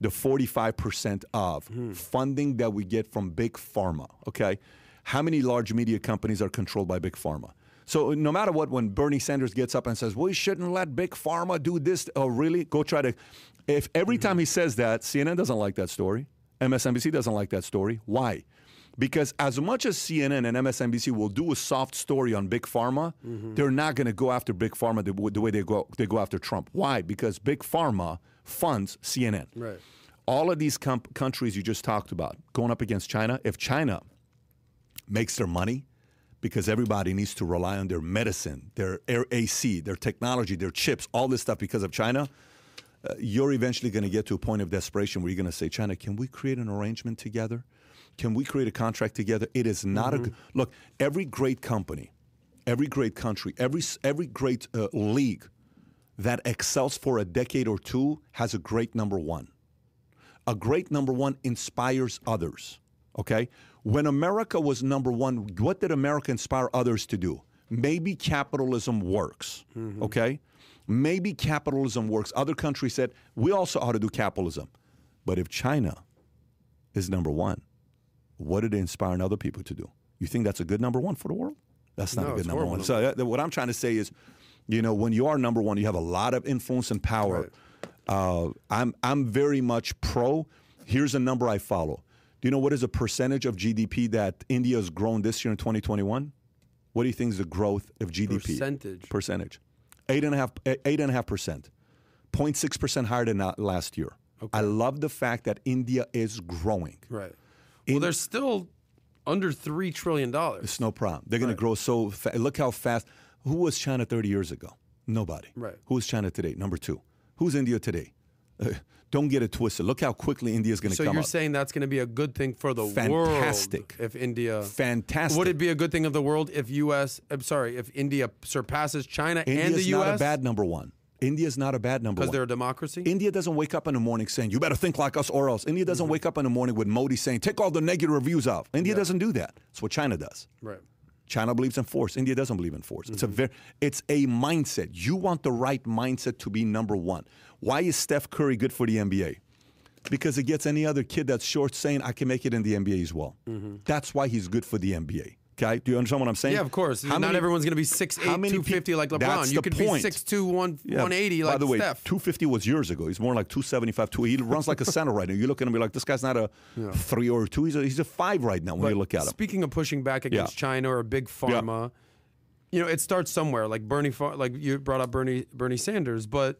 The forty-five percent of mm. funding that we get from Big Pharma, okay? How many large media companies are controlled by Big Pharma? So no matter what, when Bernie Sanders gets up and says, well, we shouldn't let Big Pharma do this. Oh, really? Go try to. If every mm-hmm. time he says that, C N N doesn't like that story. M S N B C doesn't like that story. Why? Because as much as C N N and M S N B C will do a soft story on Big Pharma, mm-hmm. they're not going to go after Big Pharma the, the way they go they go after Trump. Why? Because Big Pharma funds C N N. Right. All of these com- countries you just talked about going up against China, if China makes their money because everybody needs to rely on their medicine, their A C, their technology, their chips, all this stuff because of China, uh, you're eventually going to get to a point of desperation where you're going to say, China, can we create an arrangement together? Can we create a contract together? It is not mm-hmm. a look. Every great company, every great country, every every great uh, league that excels for a decade or two has a great number one. A great number one inspires others. Okay, when America was number one, what did America inspire others to do? Maybe capitalism works. Mm-hmm. Okay, maybe capitalism works. Other countries said we also ought to do capitalism, but if China is number one. What did it inspire other people to do? You think that's a good number one for the world? That's not no, a good number one. So uh, what I'm trying to say is, you know, when you are number one, you have a lot of influence and power. Right. Uh, I'm I'm very much pro. Here's a number I follow. Do you know what is a percentage of G D P that India has grown this year in twenty twenty-one? What do you think is the growth of G D P? Percentage. Percentage. Eight and a half, eight and a half percent. zero point six percent higher than last year. Okay. I love the fact that India is growing. Right. Well, they're still Under three trillion dollars. It's no problem. They're going right. to grow so fast. Look how fast. Who was China thirty years ago? Nobody. Right. Who's China today? Number two. Who's India today? Uh, don't get it twisted. Look how quickly India is going to so come up. So you're saying that's going to be a good thing for the Fantastic. world? Fantastic. If India... Fantastic. Would it be a good thing of the world if U S I'm sorry, if India surpasses China India's and the U S? India's not a bad number one. India's not a bad number one. Because they're a democracy? India doesn't wake up in the morning saying, you better think like us or else. India doesn't mm-hmm. wake up in the morning with Modi saying, take all the negative reviews out. India yeah. doesn't do that. That's what China does. Right. China believes in force. India doesn't believe in force. Mm-hmm. It's a very, it's a mindset. You want the right mindset to be number one. Why is Steph Curry good for the N B A? Because it gets any other kid that's short saying, I can make it in the N B A as well. Mm-hmm. That's why he's good for the N B A. Okay, do you understand what I'm saying? Yeah, of course. How Not many, everyone's going to be six eight, two fifty like LeBron. That's you the could point. be six two, one eighty yeah. like Steph. By the way, Steph. two fifty was years ago. He's more like two seventy-five, two eighty. He runs like a center right now. You look at him and be like, this guy's not a yeah. three or a two. He's a, he's a five right now when but you look at him. Speaking of pushing back against yeah. China or big pharma, yeah. you know, it starts somewhere. Like Bernie, like you brought up Bernie, Bernie Sanders, but...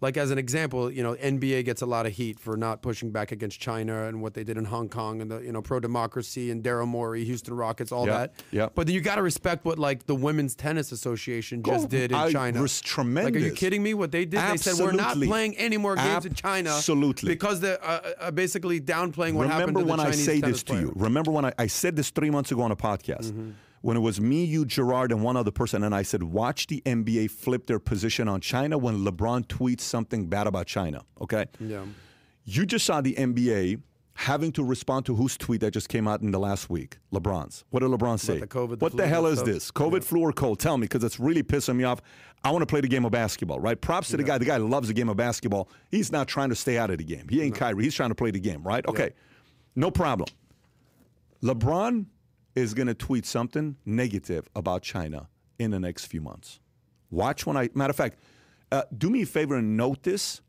Like, as an example, you know, N B A gets a lot of heat for not pushing back against China and what they did in Hong Kong and the, you know, pro-democracy and Daryl Morey, Houston Rockets, all yep, that. Yep. But you got to respect what, like, the Women's Tennis Association just oh, did in I, China. It was tremendous. Like, are you kidding me? What they did? Absolutely. They said, we're not playing any more games Absolutely. in China. Absolutely. Because they're uh, uh, basically downplaying what Remember happened to the Chinese tennis Remember when I say this player. to you. Remember when I, I said this three months ago on a podcast. Mm-hmm. When it was me, you, Gerard, and one other person, and I said, watch the N B A flip their position on China when LeBron tweets something bad about China, okay? Yeah. You just saw the N B A having to respond to whose tweet that just came out in the last week? LeBron's. What did LeBron say? The COVID, the what the hell is stuff? this? COVID, yeah. flu, or cold? Tell me, because it's really pissing me off. I want to play the game of basketball, right? Props to yeah. the guy. The guy loves the game of basketball. He's not trying to stay out of the game. He ain't no. Kyrie. He's trying to play the game, right? Okay. Yeah. No problem. LeBron... is going to tweet something negative about China in the next few months. Watch when I... Matter of fact, uh, do me a favor and note this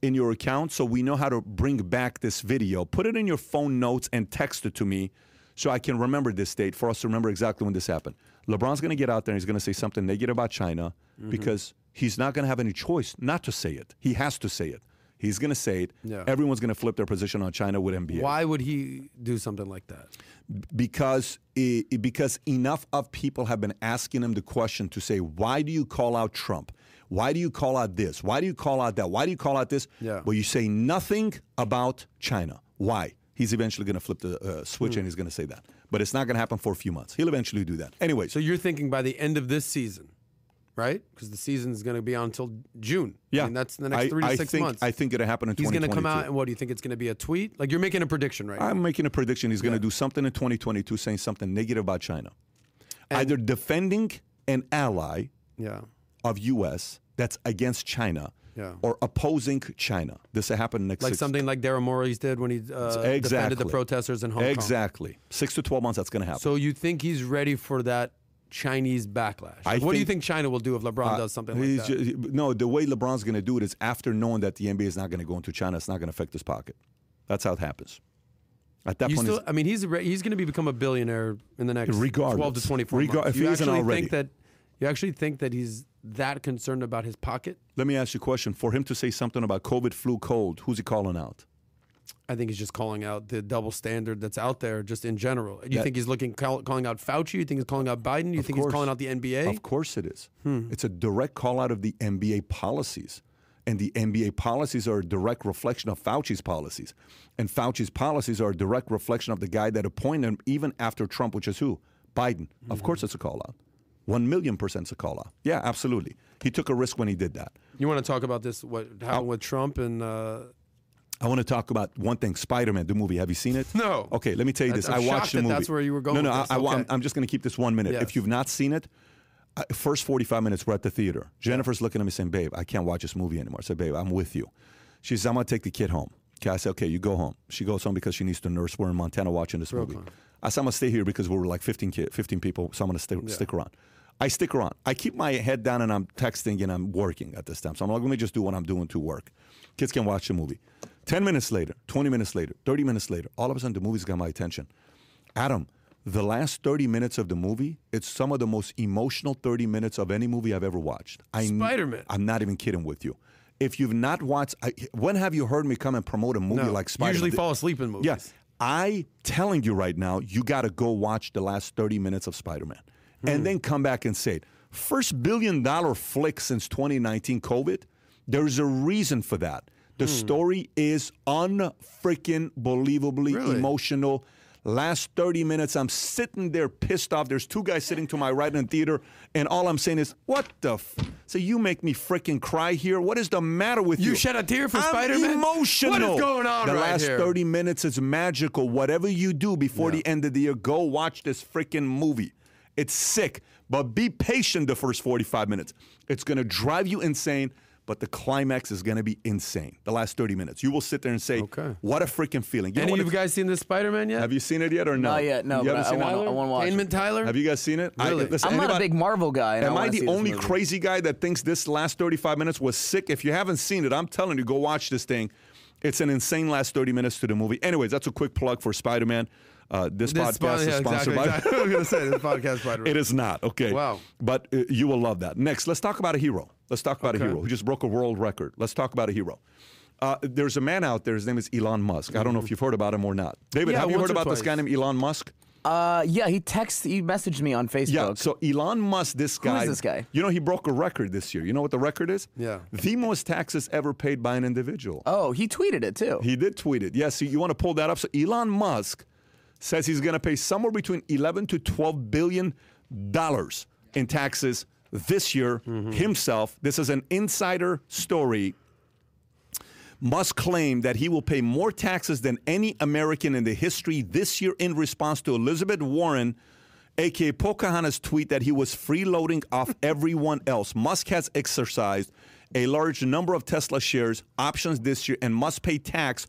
in your account so we know how to bring back this video. Put it in your phone notes and text it to me so I can remember this date for us to remember exactly when this happened. LeBron's going to get out there and he's going to say something negative about China mm-hmm. because he's not going to have any choice not to say it. He has to say it. He's going to say it. Yeah. Everyone's going to flip their position on China with N B A. Why would he do something like that? Because it, because enough of people have been asking him the question to say, why do you call out Trump? Why do you call out this? Why do you call out that? Why do you call out this? Yeah. But you say nothing about China. Why? He's eventually going to flip the uh, switch mm. and he's going to say that. But it's not going to happen for a few months. He'll eventually do that. Anyway. So you're thinking by the end of this season? Right? Because the season is going to be on until June. Yeah. I mean, that's in the next three I, to six I think, months. I think it'll happen in he's twenty twenty-two. He's going to come out and what, do you think it's going to be a tweet? Like, you're making a prediction right I'm now. I'm making a prediction. He's yeah. going to do something in twenty twenty-two saying something negative about China. And either defending an ally yeah. of U S that's against China yeah. or opposing China. This will happen next Like six something like Daryl Morey's did when he uh, exactly. defended the protesters in Hong exactly. Kong. Exactly. six to twelve months, that's going to happen. So you think he's ready for that Chinese backlash? I what think, do you think China will do if LeBron uh, does something like that? Just, no, the way LeBron's going to do it is after knowing that the N B A is not going to go into China, it's not going to affect his pocket. That's how it happens. At that you point, still, I mean, he's he's going to be, become a billionaire in the next twelve to twenty-four regardless, months. If you he isn't already, think that, you actually think that he's that concerned about his pocket? Let me ask you a question. For him to say something about COVID, flu, cold, who's he calling out? I think he's just calling out the double standard that's out there just in general. You that, think he's looking call, calling out Fauci? You think he's calling out Biden? You think course. he's calling out the N B A? Of course it is. Hmm. It's a direct call out of the N B A policies. And the N B A policies are a direct reflection of Fauci's policies. And Fauci's policies are a direct reflection of the guy that appointed him even after Trump, which is who? Biden. Mm-hmm. Of course it's a call out. One million percent's a call out. Yeah, absolutely. He took a risk when he did that. You want to talk about this, what happened with Trump and... Uh, I want to talk about one thing, Spider-Man, the movie. Have you seen it? No. Okay, let me tell you this. I'm I watched the movie. That's where you were going. No, no, with I, I, okay. I'm just going to keep this one minute. Yes. If you've not seen it, uh, first forty-five minutes, we're at the theater. Jennifer's looking at me saying, babe, I can't watch this movie anymore. I said, babe, I'm with you. She says, I'm going to take the kid home. Okay, I said, okay, you go home. She goes home because she needs to nurse. We're in Montana watching this Brooklyn. movie. I said, I'm going to stay here because we were like fifteen, kids, fifteen people, so I'm going to stay, yeah. stick around. I stick around. I keep my head down and I'm texting and I'm working at this time. So I'm like, let me just do what I'm doing to work. Kids can watch the movie. ten minutes later, twenty minutes later, thirty minutes later, all of a sudden the movie's got my attention. Adam, the last thirty minutes of the movie, it's some of the most emotional thirty minutes of any movie I've ever watched. I Spider-Man. I'm not even kidding with you. If you've not watched, I, when have you heard me come and promote a movie no, like Spider-Man? Usually fall asleep in movies. Yeah, I'm telling you right now, you got to go watch the last thirty minutes of Spider-Man mm. and then come back and say it. First billion dollar flick since twenty nineteen COVID. There's a reason for that. The mm. story is unfreaking believably really? emotional. Last thirty minutes, I'm sitting there pissed off. There's two guys sitting to my right in the theater, and all I'm saying is, what the f? So you make me freaking cry here? What is the matter with you? You shed a tear for I'm Spider-Man? Emotional. What is going on the right last here? thirty minutes is magical. Whatever you do before yeah. the end of the year, go watch this freaking movie. It's sick, but be patient the first forty-five minutes. It's going to drive you insane, but the climax is going to be insane. The last thirty minutes. You will sit there and say, okay. what a freaking feeling. You Any of you guys seen this Spider-Man yet? Have you seen it yet or no? Not yet, no. You haven't I, seen I wanna, it? I want to watch Inman it. Tyler? Have you guys seen it? Really? I, listen, I'm anybody, not a big Marvel guy. Am I, I the only crazy guy that thinks this last thirty-five minutes was sick? If you haven't seen it, I'm telling you, go watch this thing. It's an insane last thirty minutes to the movie. Anyways, that's a quick plug for Spider-Man. Uh, this, this podcast spot, yeah, is sponsored exactly, by... Exactly. I was going to say, this podcast Spider-Man. It is not, okay. Wow. But uh, you will love that. Next, let's talk about a hero. Let's talk about okay. a hero who just broke a world record. Let's talk about a hero. Uh, there's a man out there. His name is Elon Musk. I don't know if you've heard about him or not. David, yeah, have you heard about twice. this guy named Elon Musk? Uh, yeah, he texted, he messaged me on Facebook. Yeah, so Elon Musk, this guy. Who is this guy? You know, he broke a record this year. You know what the record is? Yeah. The most taxes ever paid by an individual. Oh, he tweeted it too. He did tweet it. Yeah, so you want to pull that up. So Elon Musk says he's going to pay somewhere between eleven to twelve billion dollars in taxes this year, mm-hmm. himself. This is an insider story. Musk claimed that he will pay more taxes than any American in the history this year in response to Elizabeth Warren, a k a. Pocahontas' tweet that he was freeloading off everyone else. Musk has exercised a large number of Tesla shares options this year and must pay tax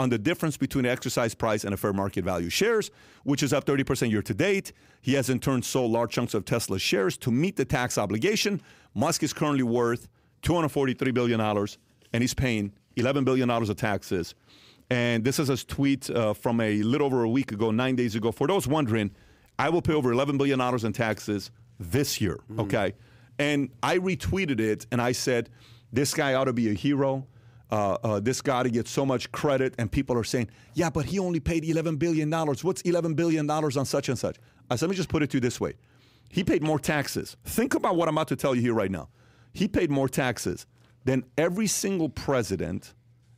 on the difference between the exercise price and a fair market value shares, which is up thirty percent year to date. He has in turn sold large chunks of Tesla shares to meet the tax obligation. Musk is currently worth two hundred forty-three billion dollars, and he's paying eleven billion dollars of taxes. And this is a tweet uh, from a little over a week ago, nine days ago. For those wondering, I will pay over eleven billion dollars in taxes this year, mm-hmm. okay? And I retweeted it, and I said, this guy ought to be a hero. Uh, uh, this guy to get so much credit, and people are saying, yeah, but he only paid eleven billion dollars. What's eleven billion dollars on such and such? I said, let me just put it to you this way. He paid more taxes. Think about what I'm about to tell you here right now. He paid more taxes than every single president,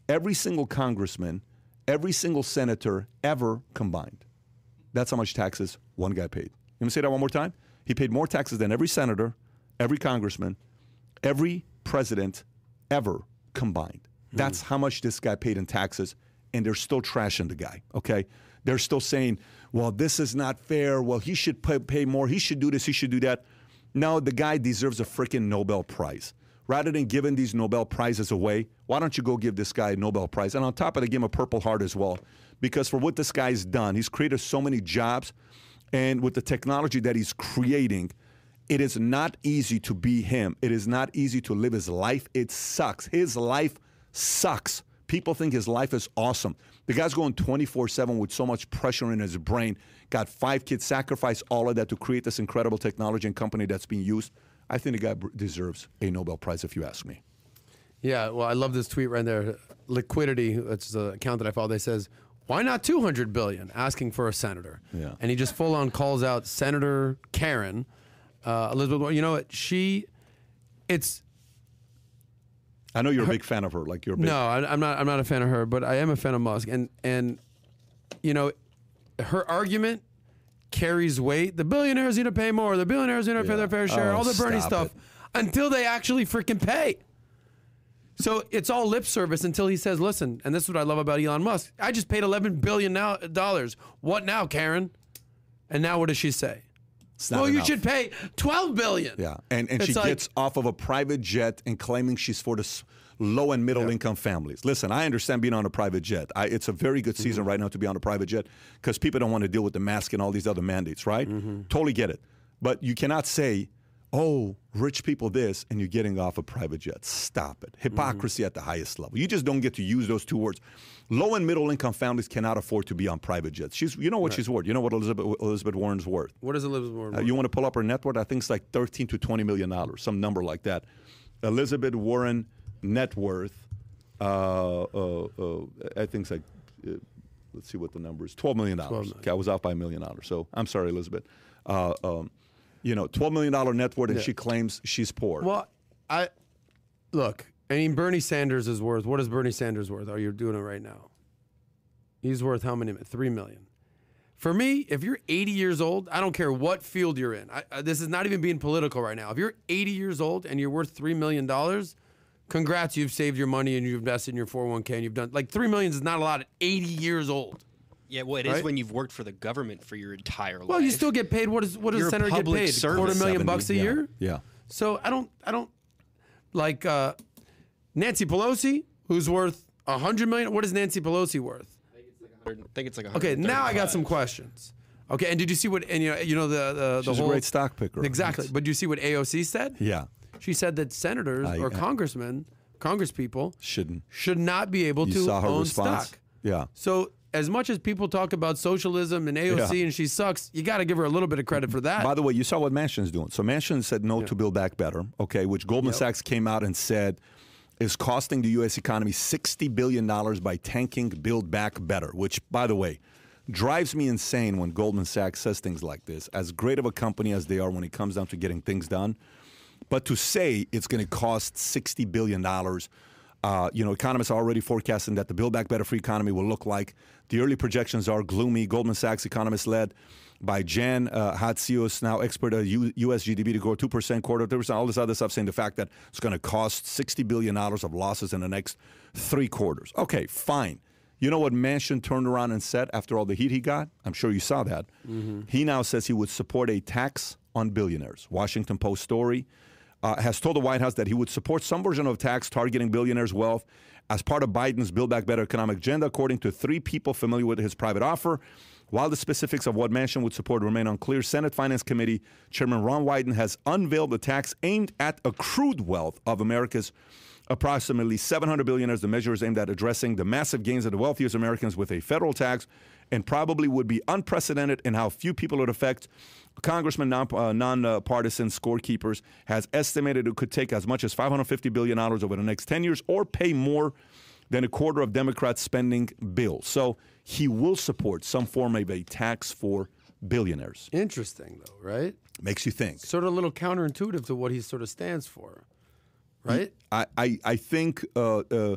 every single congressman, every single senator ever combined. That's how much taxes one guy paid. Let me say that one more time. He paid more taxes than every senator, every congressman, every president ever combined. That's how much this guy paid in taxes, and they're still trashing the guy, okay? They're still saying, well, this is not fair. Well, he should pay, pay more. He should do this. He should do that. No, the guy deserves a freaking Nobel Prize. Rather than giving these Nobel Prizes away, why don't you go give this guy a Nobel Prize? And on top of that, give him a Purple Heart as well, because for what this guy's done, he's created so many jobs, and with the technology that he's creating, it is not easy to be him. It is not easy to live his life. It sucks. His life sucks. People think his life is awesome. The guy's going twenty-four seven with so much pressure in his brain. Got five kids, sacrificed all of that to create this incredible technology and company that's being used. I think the guy deserves a Nobel Prize, if you ask me. Yeah, well, I love this tweet right there. Liquidity, that's the account that I follow, that says, why not two hundred billion dollars? Asking for a senator. Yeah. And he just full-on calls out Senator Karen, uh, Elizabeth Warren. You know what? She, it's... I know you're her, a big fan of her, like you're. A big no, I, I'm not. I'm not a fan of her, but I am a fan of Musk, and and, you know, her argument carries weight. The billionaires need to pay more. The billionaires need to yeah. pay their fair share. Oh, all the Bernie stuff it. until they actually freaking pay. So it's all lip service until he says, "Listen," and this is what I love about Elon Musk. I just paid eleven billion dollars now, dollars. What now, Karen? And now what does she say? Well, enough. You should pay twelve billion dollars. Yeah, and, and she like, gets off of a private jet and claiming she's for the low and middle yeah. income families. Listen, I understand being on a private jet. I, it's a very good season mm-hmm. right now to be on a private jet because people don't want to deal with the mask and all these other mandates, right? Mm-hmm. Totally get it. But you cannot say, oh, rich people this, and you're getting off a private jet. Stop it. Hypocrisy mm-hmm. at the highest level. You just don't get to use those two words. Low and middle income families cannot afford to be on private jets. She's, you know what right. she's worth. You know what Elizabeth, Elizabeth Warren's worth. What is Elizabeth Warren worth? Uh, you want to pull up her net worth? I think it's like thirteen to twenty million dollars, some number like that. Elizabeth Warren net worth, uh, uh, uh, I think it's like let's see what the number is, twelve million dollars. twelve million dollars. Okay, I was off by a million dollars. So I'm sorry, Elizabeth. Uh, um, you know, twelve million dollars net worth, and yeah. she claims she's poor. Well, I look, I mean, Bernie Sanders is worth, what is Bernie Sanders worth? Oh, you're doing it right now. He's worth how many? three million dollars. For me, if you're eighty years old, I don't care what field you're in. I, I, this is not even being political right now. If you're eighty years old and you're worth three million dollars, congrats, you've saved your money and you've invested in your four oh one k and you've done, like, three million dollars is not a lot at eighty years old. Yeah, well, it right? is when you've worked for the government for your entire life. Well, you still get paid. What, is, what does a senator get paid? Quarter million seventy bucks a yeah. year? Yeah. So I don't, I don't, like, uh, Nancy Pelosi, who's worth one hundred million dollars. What is Nancy Pelosi worth? I think it's like a okay. Now I got some questions. Okay, and did you see what? And you know, you know the the, the She's whole a great stock picker. Exactly. But do you see what A O C said? Yeah, she said that senators I, or congressmen, congresspeople shouldn't should not be able you to saw her own response? Stock. Yeah. So as much as people talk about socialism and A O C yeah. and she sucks, you got to give her a little bit of credit for that. By the way, you saw what Manchin's doing. So Manchin said no yeah. to Build Back Better. Okay, which Goldman yep. Sachs came out and said is costing the U S economy sixty billion dollars by tanking Build Back Better, which, by the way, drives me insane when Goldman Sachs says things like this, as great of a company as they are when it comes down to getting things done. But to say it's going to cost sixty billion dollars, uh, you know, economists are already forecasting that the Build Back Better free economy will look like. The early projections are gloomy. Goldman Sachs economists led by Jan uh, Hatzios, now expert of U U.S. G D P to grow two percent, quarter, three percent, all this other stuff, saying the fact that it's going to cost sixty billion dollars of losses in the next three quarters. Okay, fine. You know what Manchin turned around and said after all the heat he got? I'm sure you saw that. Mm-hmm. He now says he would support a tax on billionaires. Washington Post story uh, has told the White House that he would support some version of tax targeting billionaires' wealth as part of Biden's Build Back Better economic agenda, according to three people familiar with his private offer. While the specifics of what Manchin would support remain unclear, Senate Finance Committee Chairman Ron Wyden has unveiled a tax aimed at accrued wealth of America's approximately seven hundred billionaires. The measure is aimed at addressing the massive gains of the wealthiest Americans with a federal tax and probably would be unprecedented in how few people it affects. Congressman, non-partisan uh, scorekeepers has estimated it could take as much as five hundred fifty billion dollars over the next ten years or pay more than a quarter of Democrats' spending bills. So he will support some form of a tax for billionaires. Interesting, though, right? Makes you think. Sort of a little counterintuitive to what he sort of stands for, right? I, I, I think uh, uh,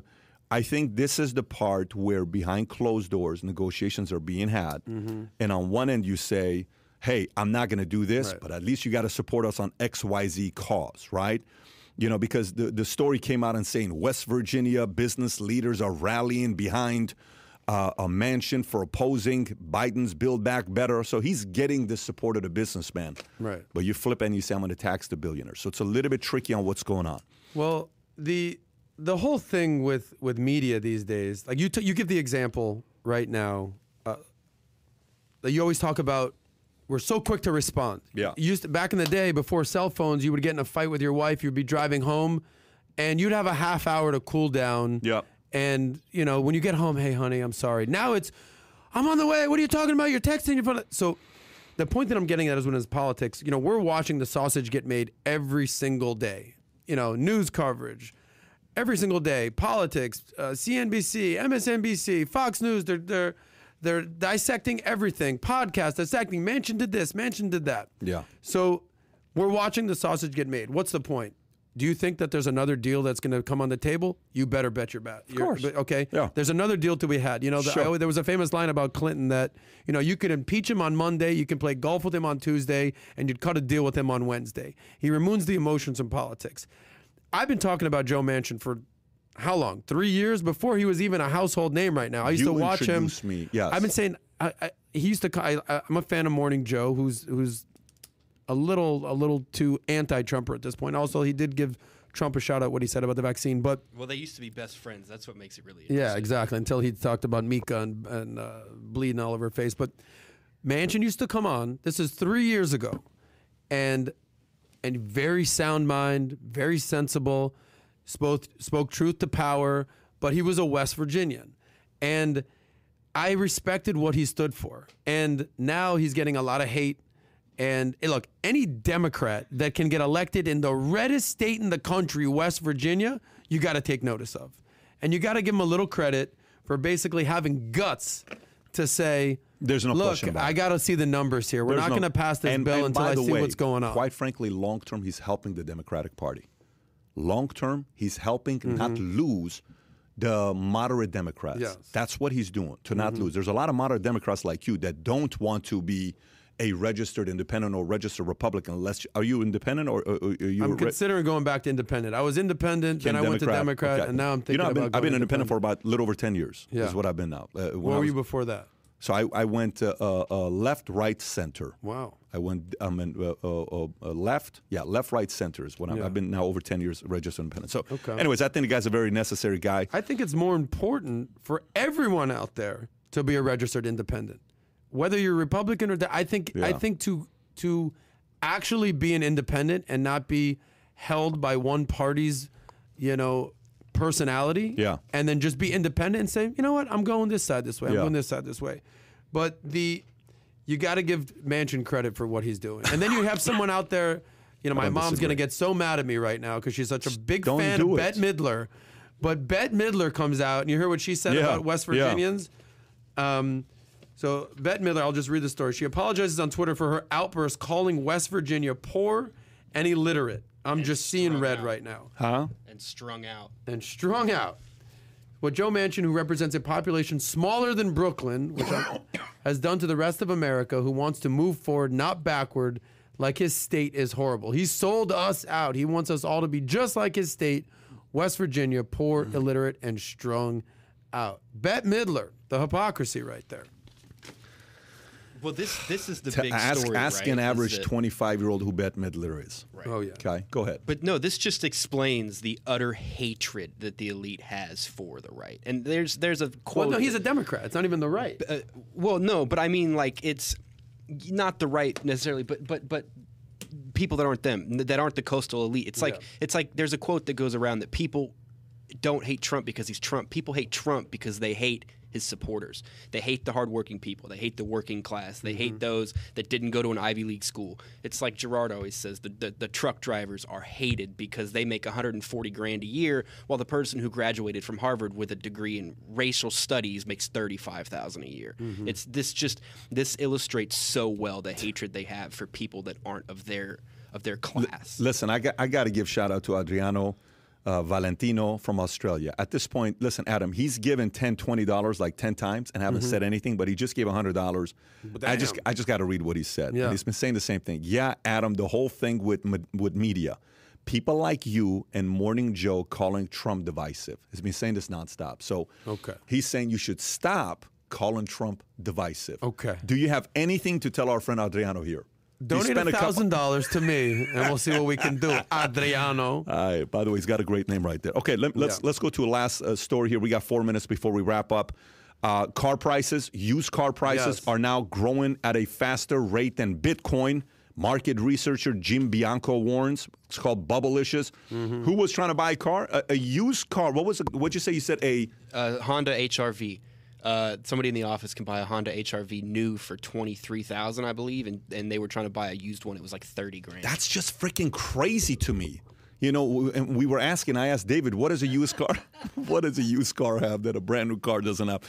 I think this is the part where behind closed doors negotiations are being had. Mm-hmm. And on one end you say, hey, I'm not going to do this, right. but at least you got to support us on X Y Z cause, right? You know, because the, the story came out and saying West Virginia business leaders are rallying behind uh, a Manchin for opposing Biden's Build Back Better. So he's getting the support of the businessman. Right. But you flip and you say, I'm going to tax the billionaires. So it's a little bit tricky on what's going on. Well, the the whole thing with, with media these days, like you, t you give the example right now, uh, that you always talk about. We're so quick to respond. Yeah. You used to, back in the day, before cell phones, you would get in a fight with your wife. You'd be driving home, and you'd have a half hour to cool down. Yeah. And you know, when you get home, hey, honey, I'm sorry. Now it's, I'm on the way. What are you talking about? You're texting your phone. So, the point that I'm getting at is when it's politics. You know, we're watching the sausage get made every single day. You know, news coverage, every single day. Politics, uh, C N B C, M S N B C, Fox News. They're they're. They're dissecting everything. Podcast dissecting. Manchin did this. Manchin did that. Yeah. So we're watching the sausage get made. What's the point? Do you think that there's another deal that's going to come on the table? You better bet your bet. Of course. Okay. Yeah. There's another deal to be had. You know, the, sure. I, there was a famous line about Clinton that, you know, you could impeach him on Monday, you can play golf with him on Tuesday, and you'd cut a deal with him on Wednesday. He removes the emotions in politics. I've been talking about Joe Manchin for how long? Three years before he was even a household name right now. I used you to watch him. Me. Yes. I've been saying I, I, he used to. I, I'm a fan of Morning Joe, who's who's a little a little too anti-Trumper at this point. Also, he did give Trump a shout out what he said about the vaccine. But well, they used to be best friends. That's what makes it really interesting. Yeah, exactly. Until he talked about Mika and, and uh, bleeding all over her face. But Manchin used to come on. This is three years ago, and and very sound mind, very sensible. Spoke, spoke truth to power, but he was a West Virginian. And I respected what he stood for. And now he's getting a lot of hate. And hey, look, any Democrat that can get elected in the reddest state in the country, West Virginia, you got to take notice of. And you got to give him a little credit for basically having guts to say, There's no look, question about I got to see the numbers here. We're There's not no, going to pass this and, bill and until I see way, what's going on. Quite frankly, long term, he's helping the Democratic Party. Long term, he's helping mm-hmm. not lose the moderate Democrats. Yes. That's what he's doing, to mm-hmm. not lose. There's a lot of moderate Democrats like you that don't want to be a registered independent or registered Republican. Unless, are you independent or, or, or are you? I'm considering going back to independent. I was independent, then I Democrat, went to Democrat, okay. and now I'm thinking. You know, I've been, about I've been independent, independent for about a little over ten years. Yeah. Is what I've been now. Uh, Where were you before that? So I, I went uh, uh, left, right, center. Wow. I went um, in, uh, uh, uh, left, yeah, left, right, center is what I'm, yeah. I've been now over ten years registered independent. So okay. anyways, I think the guy's a very necessary guy. I think it's more important for everyone out there to be a registered independent. Whether you're Republican or I think yeah. I think to to actually be an independent and not be held by one party's, you know, personality. Yeah. And then just be independent and say, you know what, I'm going this side this way. I'm yeah. going this side this way. But the you got to give Manchin credit for what he's doing. And then you have someone out there, you know, my mom's going to get so mad at me right now because she's such a big Don't fan of it. Bette Midler. But Bette Midler comes out and you hear what she said yeah. about West Virginians. Yeah. Um So, Bette Midler, I'll just read the story. She apologizes on Twitter for her outburst calling West Virginia poor and illiterate. I'm and just seeing red out. right now. Huh? And strung out. And strung out. What Joe Manchin, who represents a population smaller than Brooklyn, which has done to the rest of America, who wants to move forward, not backward, like his state is horrible. He sold us out. He wants us all to be just like his state, West Virginia, poor, mm-hmm. illiterate, and strung out. Bette Midler, the hypocrisy right there. Well, this this is the to big ask, story, ask right? an average twenty-five-year-old who Bette Midler is. Right. Oh, yeah. Okay, go ahead. But no, this just explains the utter hatred that the elite has for the right. And there's there's a quote. Well, no, he's a Democrat. It's not even the right. Uh, well, no, but I mean, like, it's not the right necessarily, but but but people that aren't them, that aren't the coastal elite. It's like yeah. it's like there's a quote that goes around that people don't hate Trump because he's Trump. People hate Trump because they hate his supporters. They hate the hardworking people. They hate the working class. They mm-hmm. hate those that didn't go to an Ivy League school. It's like Gerard always says, the, the, the truck drivers are hated because they make one hundred forty grand a year, while the person who graduated from Harvard with a degree in racial studies makes thirty-five thousand a year. Mm-hmm. It's this just this illustrates so well the hatred they have for people that aren't of their of their class. L- listen, I got I got to give shout out to Adriano Uh, Valentino from Australia. At this point, listen, Adam, he's given ten dollars, twenty dollars like ten times and haven't mm-hmm. said anything, but he just gave one hundred dollars. I just I just got to read what he said. Yeah. And he's been saying the same thing. Yeah, Adam, the whole thing with, with media, people like you and Morning Joe calling Trump divisive. He's been saying this nonstop. So okay. he's saying you should stop calling Trump divisive. Okay. Do you have anything to tell our friend Adriano here? Donate a thousand dollars to me, and we'll see what we can do, Adriano. All right. By the way, he's got a great name right there. Okay, let, let's yeah. let's go to a last uh, story here. We got four minutes before we wrap up. Uh, car prices, used car prices, yes. are now growing at a faster rate than Bitcoin. Market researcher Jim Bianco warns it's called bubblicious. Mm-hmm. Who was trying to buy a car? A, a used car. What was? What'd you say? You said a uh, Honda H R V. Uh, somebody in the office can buy a Honda H R V new for twenty-three thousand dollars, I believe, and, and they were trying to buy a used one. It was like thirty grand. That's just freaking crazy to me. You know, and we were asking, I asked David, what does a used car, what does a used car have that a brand new car doesn't have?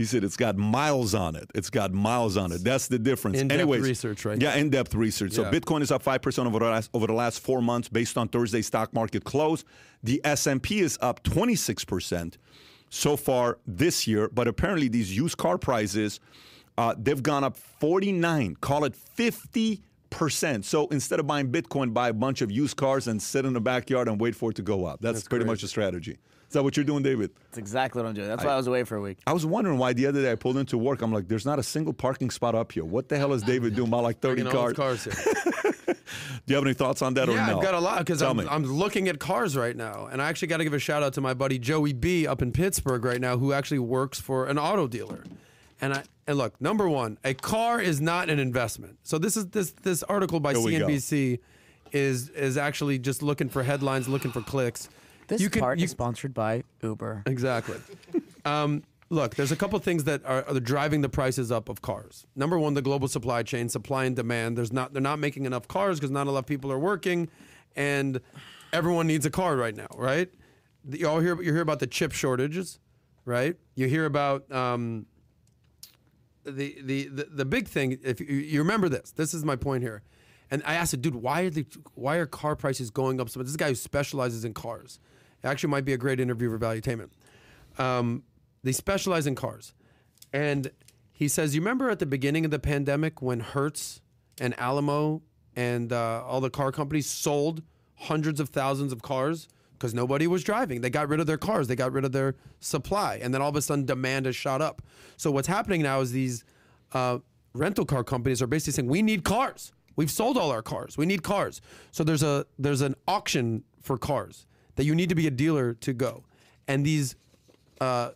He said, it's got miles on it. It's got miles on it. That's the difference. In-depth Anyways, research, right? Yeah, in-depth research. Yeah. So Bitcoin is up five percent over the, last, over the last four months based on Thursday's stock market close. The S and P is up twenty-six percent. So far this year, but apparently these used car prices, uh, they've gone up forty-nine, call it fifty percent. So instead of buying Bitcoin, buy a bunch of used cars and sit in the backyard and wait for it to go up. That's, That's pretty crazy. much the strategy. Is that what you're doing, David? That's exactly what I'm doing. That's I, why I was away for a week. I was wondering why the other day I pulled into work. I'm like, there's not a single parking spot up here. What the hell is David doing about like thirty cars? cars here. Do you have any thoughts on that yeah, or no? Yeah, I've got a lot because I'm, I'm looking at cars right now. And I actually got to give a shout out to my buddy Joey B up in Pittsburgh right now who actually works for an auto dealer. And I and look, number one, a car is not an investment. So this is this this article by C N B C is is actually just looking for headlines, looking for clicks. This you part can, you, is sponsored by Uber. Exactly. um, look, there's a couple things that are, are driving the prices up of cars. Number one, the global supply chain, supply and demand. There's not they're not making enough cars because not enough people are working, and everyone needs a car right now, right? You all hear you hear about the chip shortages, right? You hear about um, the, the, the, the big thing, if you, you remember this, this is my point here. And I asked the dude, why are, the, why are car prices going up so much? This is a guy who specializes in cars. Actually, might be a great interview for Valuetainment. Um, they specialize in cars. And he says, you remember at the beginning of the pandemic when Hertz and Alamo and uh, all the car companies sold hundreds of thousands of cars because nobody was driving? They got rid of their cars. They got rid of their supply. And then all of a sudden, demand has shot up. So what's happening now is these uh, rental car companies are basically saying, we need cars. We've sold all our cars. We need cars. So there's a there's an auction for cars that you need to be a dealer to go. And these uh,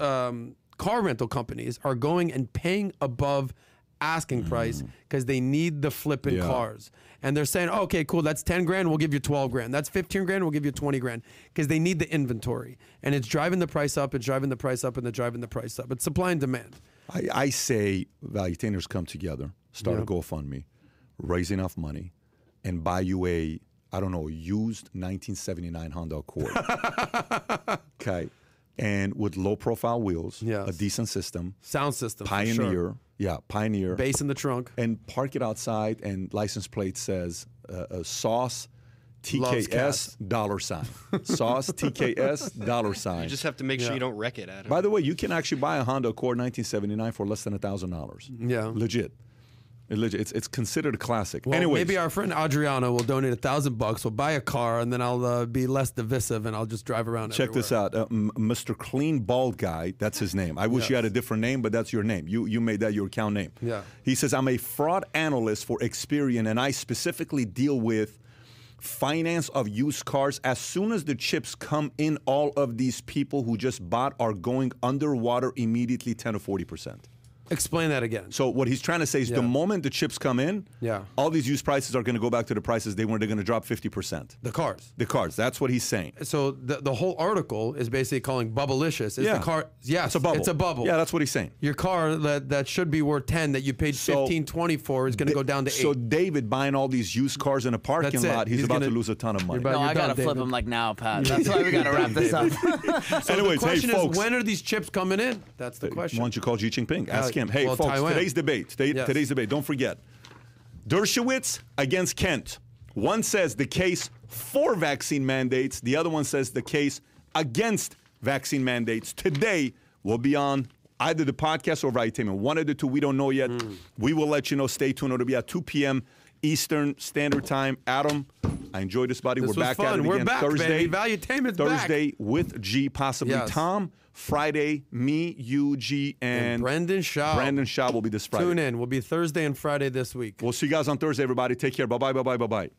um, car rental companies are going and paying above asking price because they need the flipping yeah. cars. And they're saying, oh, okay, cool, that's ten grand, we'll give you twelve grand. That's fifteen grand, we'll give you twenty grand because they need the inventory. And it's driving the price up, it's driving the price up, and they're driving the price up. It's supply and demand. I, I say valuetainers come together, start yeah. a GoFundMe, raise enough money, and buy you a, I don't know, used nineteen seventy-nine Honda Accord. Okay. And with low-profile wheels, yes. a decent system. Sound system, Pioneer. For sure. Yeah, Pioneer. Bass in the trunk. And park it outside, and license plate says uh, uh, sauce, T K S, dollar sign. Sauce, T K S, dollar sign. You just have to make yeah. sure you don't wreck it at it. By the way, you can actually buy a Honda Accord nineteen seventy-nine for less than one thousand dollars. Yeah. Legit. It's it's considered a classic. Well, anyways, maybe our friend Adriana will donate a thousand bucks. We'll buy a car, and then I'll uh, be less divisive, and I'll just drive around. Check everywhere. This out, uh, Mister Clean Bald Guy. That's his name. I wish yes. you had a different name, but that's your name. You you made that your account name. Yeah. He says, I'm a fraud analyst for Experian, and I specifically deal with finance of used cars. As soon as the chips come in, all of these people who just bought are going underwater immediately, ten to forty percent. Explain that again. So what he's trying to say is yeah. the moment the chips come in, yeah. all these used prices are going to go back to the prices they were. They're going to drop fifty percent. The cars. The cars. That's what he's saying. So the, the whole article is basically calling bubblicious. It's yeah. the car. Yes. It's a bubble. It's a bubble. Yeah, that's what he's saying. Your car that, that should be worth ten that you paid so fifteen, twenty for is going to go down to eight. So David buying all these used cars in a parking that's lot, he's, he's about gonna, to lose a ton of money. About, no, I got to flip David. him like now, Pat. That's why we got to wrap this up. So anyways, the question hey, folks, is, when are these chips coming in? That's the question. Why don't you call Xi Jinping? Ask him. Hey, well, folks, Taiwan. today's debate, today, yes. today's debate, don't forget. Dershowitz against Kent. One says the case for vaccine mandates. The other one says the case against vaccine mandates. Today, we'll be on either the podcast or Valuetainment. One of the two, we don't know yet. Mm. We will let you know. Stay tuned. It'll be at two p m Eastern Standard Time. Adam, I enjoyed this, buddy. This We're back fun. at it We're again back, Thursday. Valuetainment's Thursday back. with G, possibly yes. Tom. Friday, me, you, G, and, and Brendan Shaw. Brendan Shaw will be this Friday. Tune in. We'll be Thursday and Friday this week. We'll see you guys on Thursday, everybody. Take care. Bye-bye, bye-bye, bye-bye.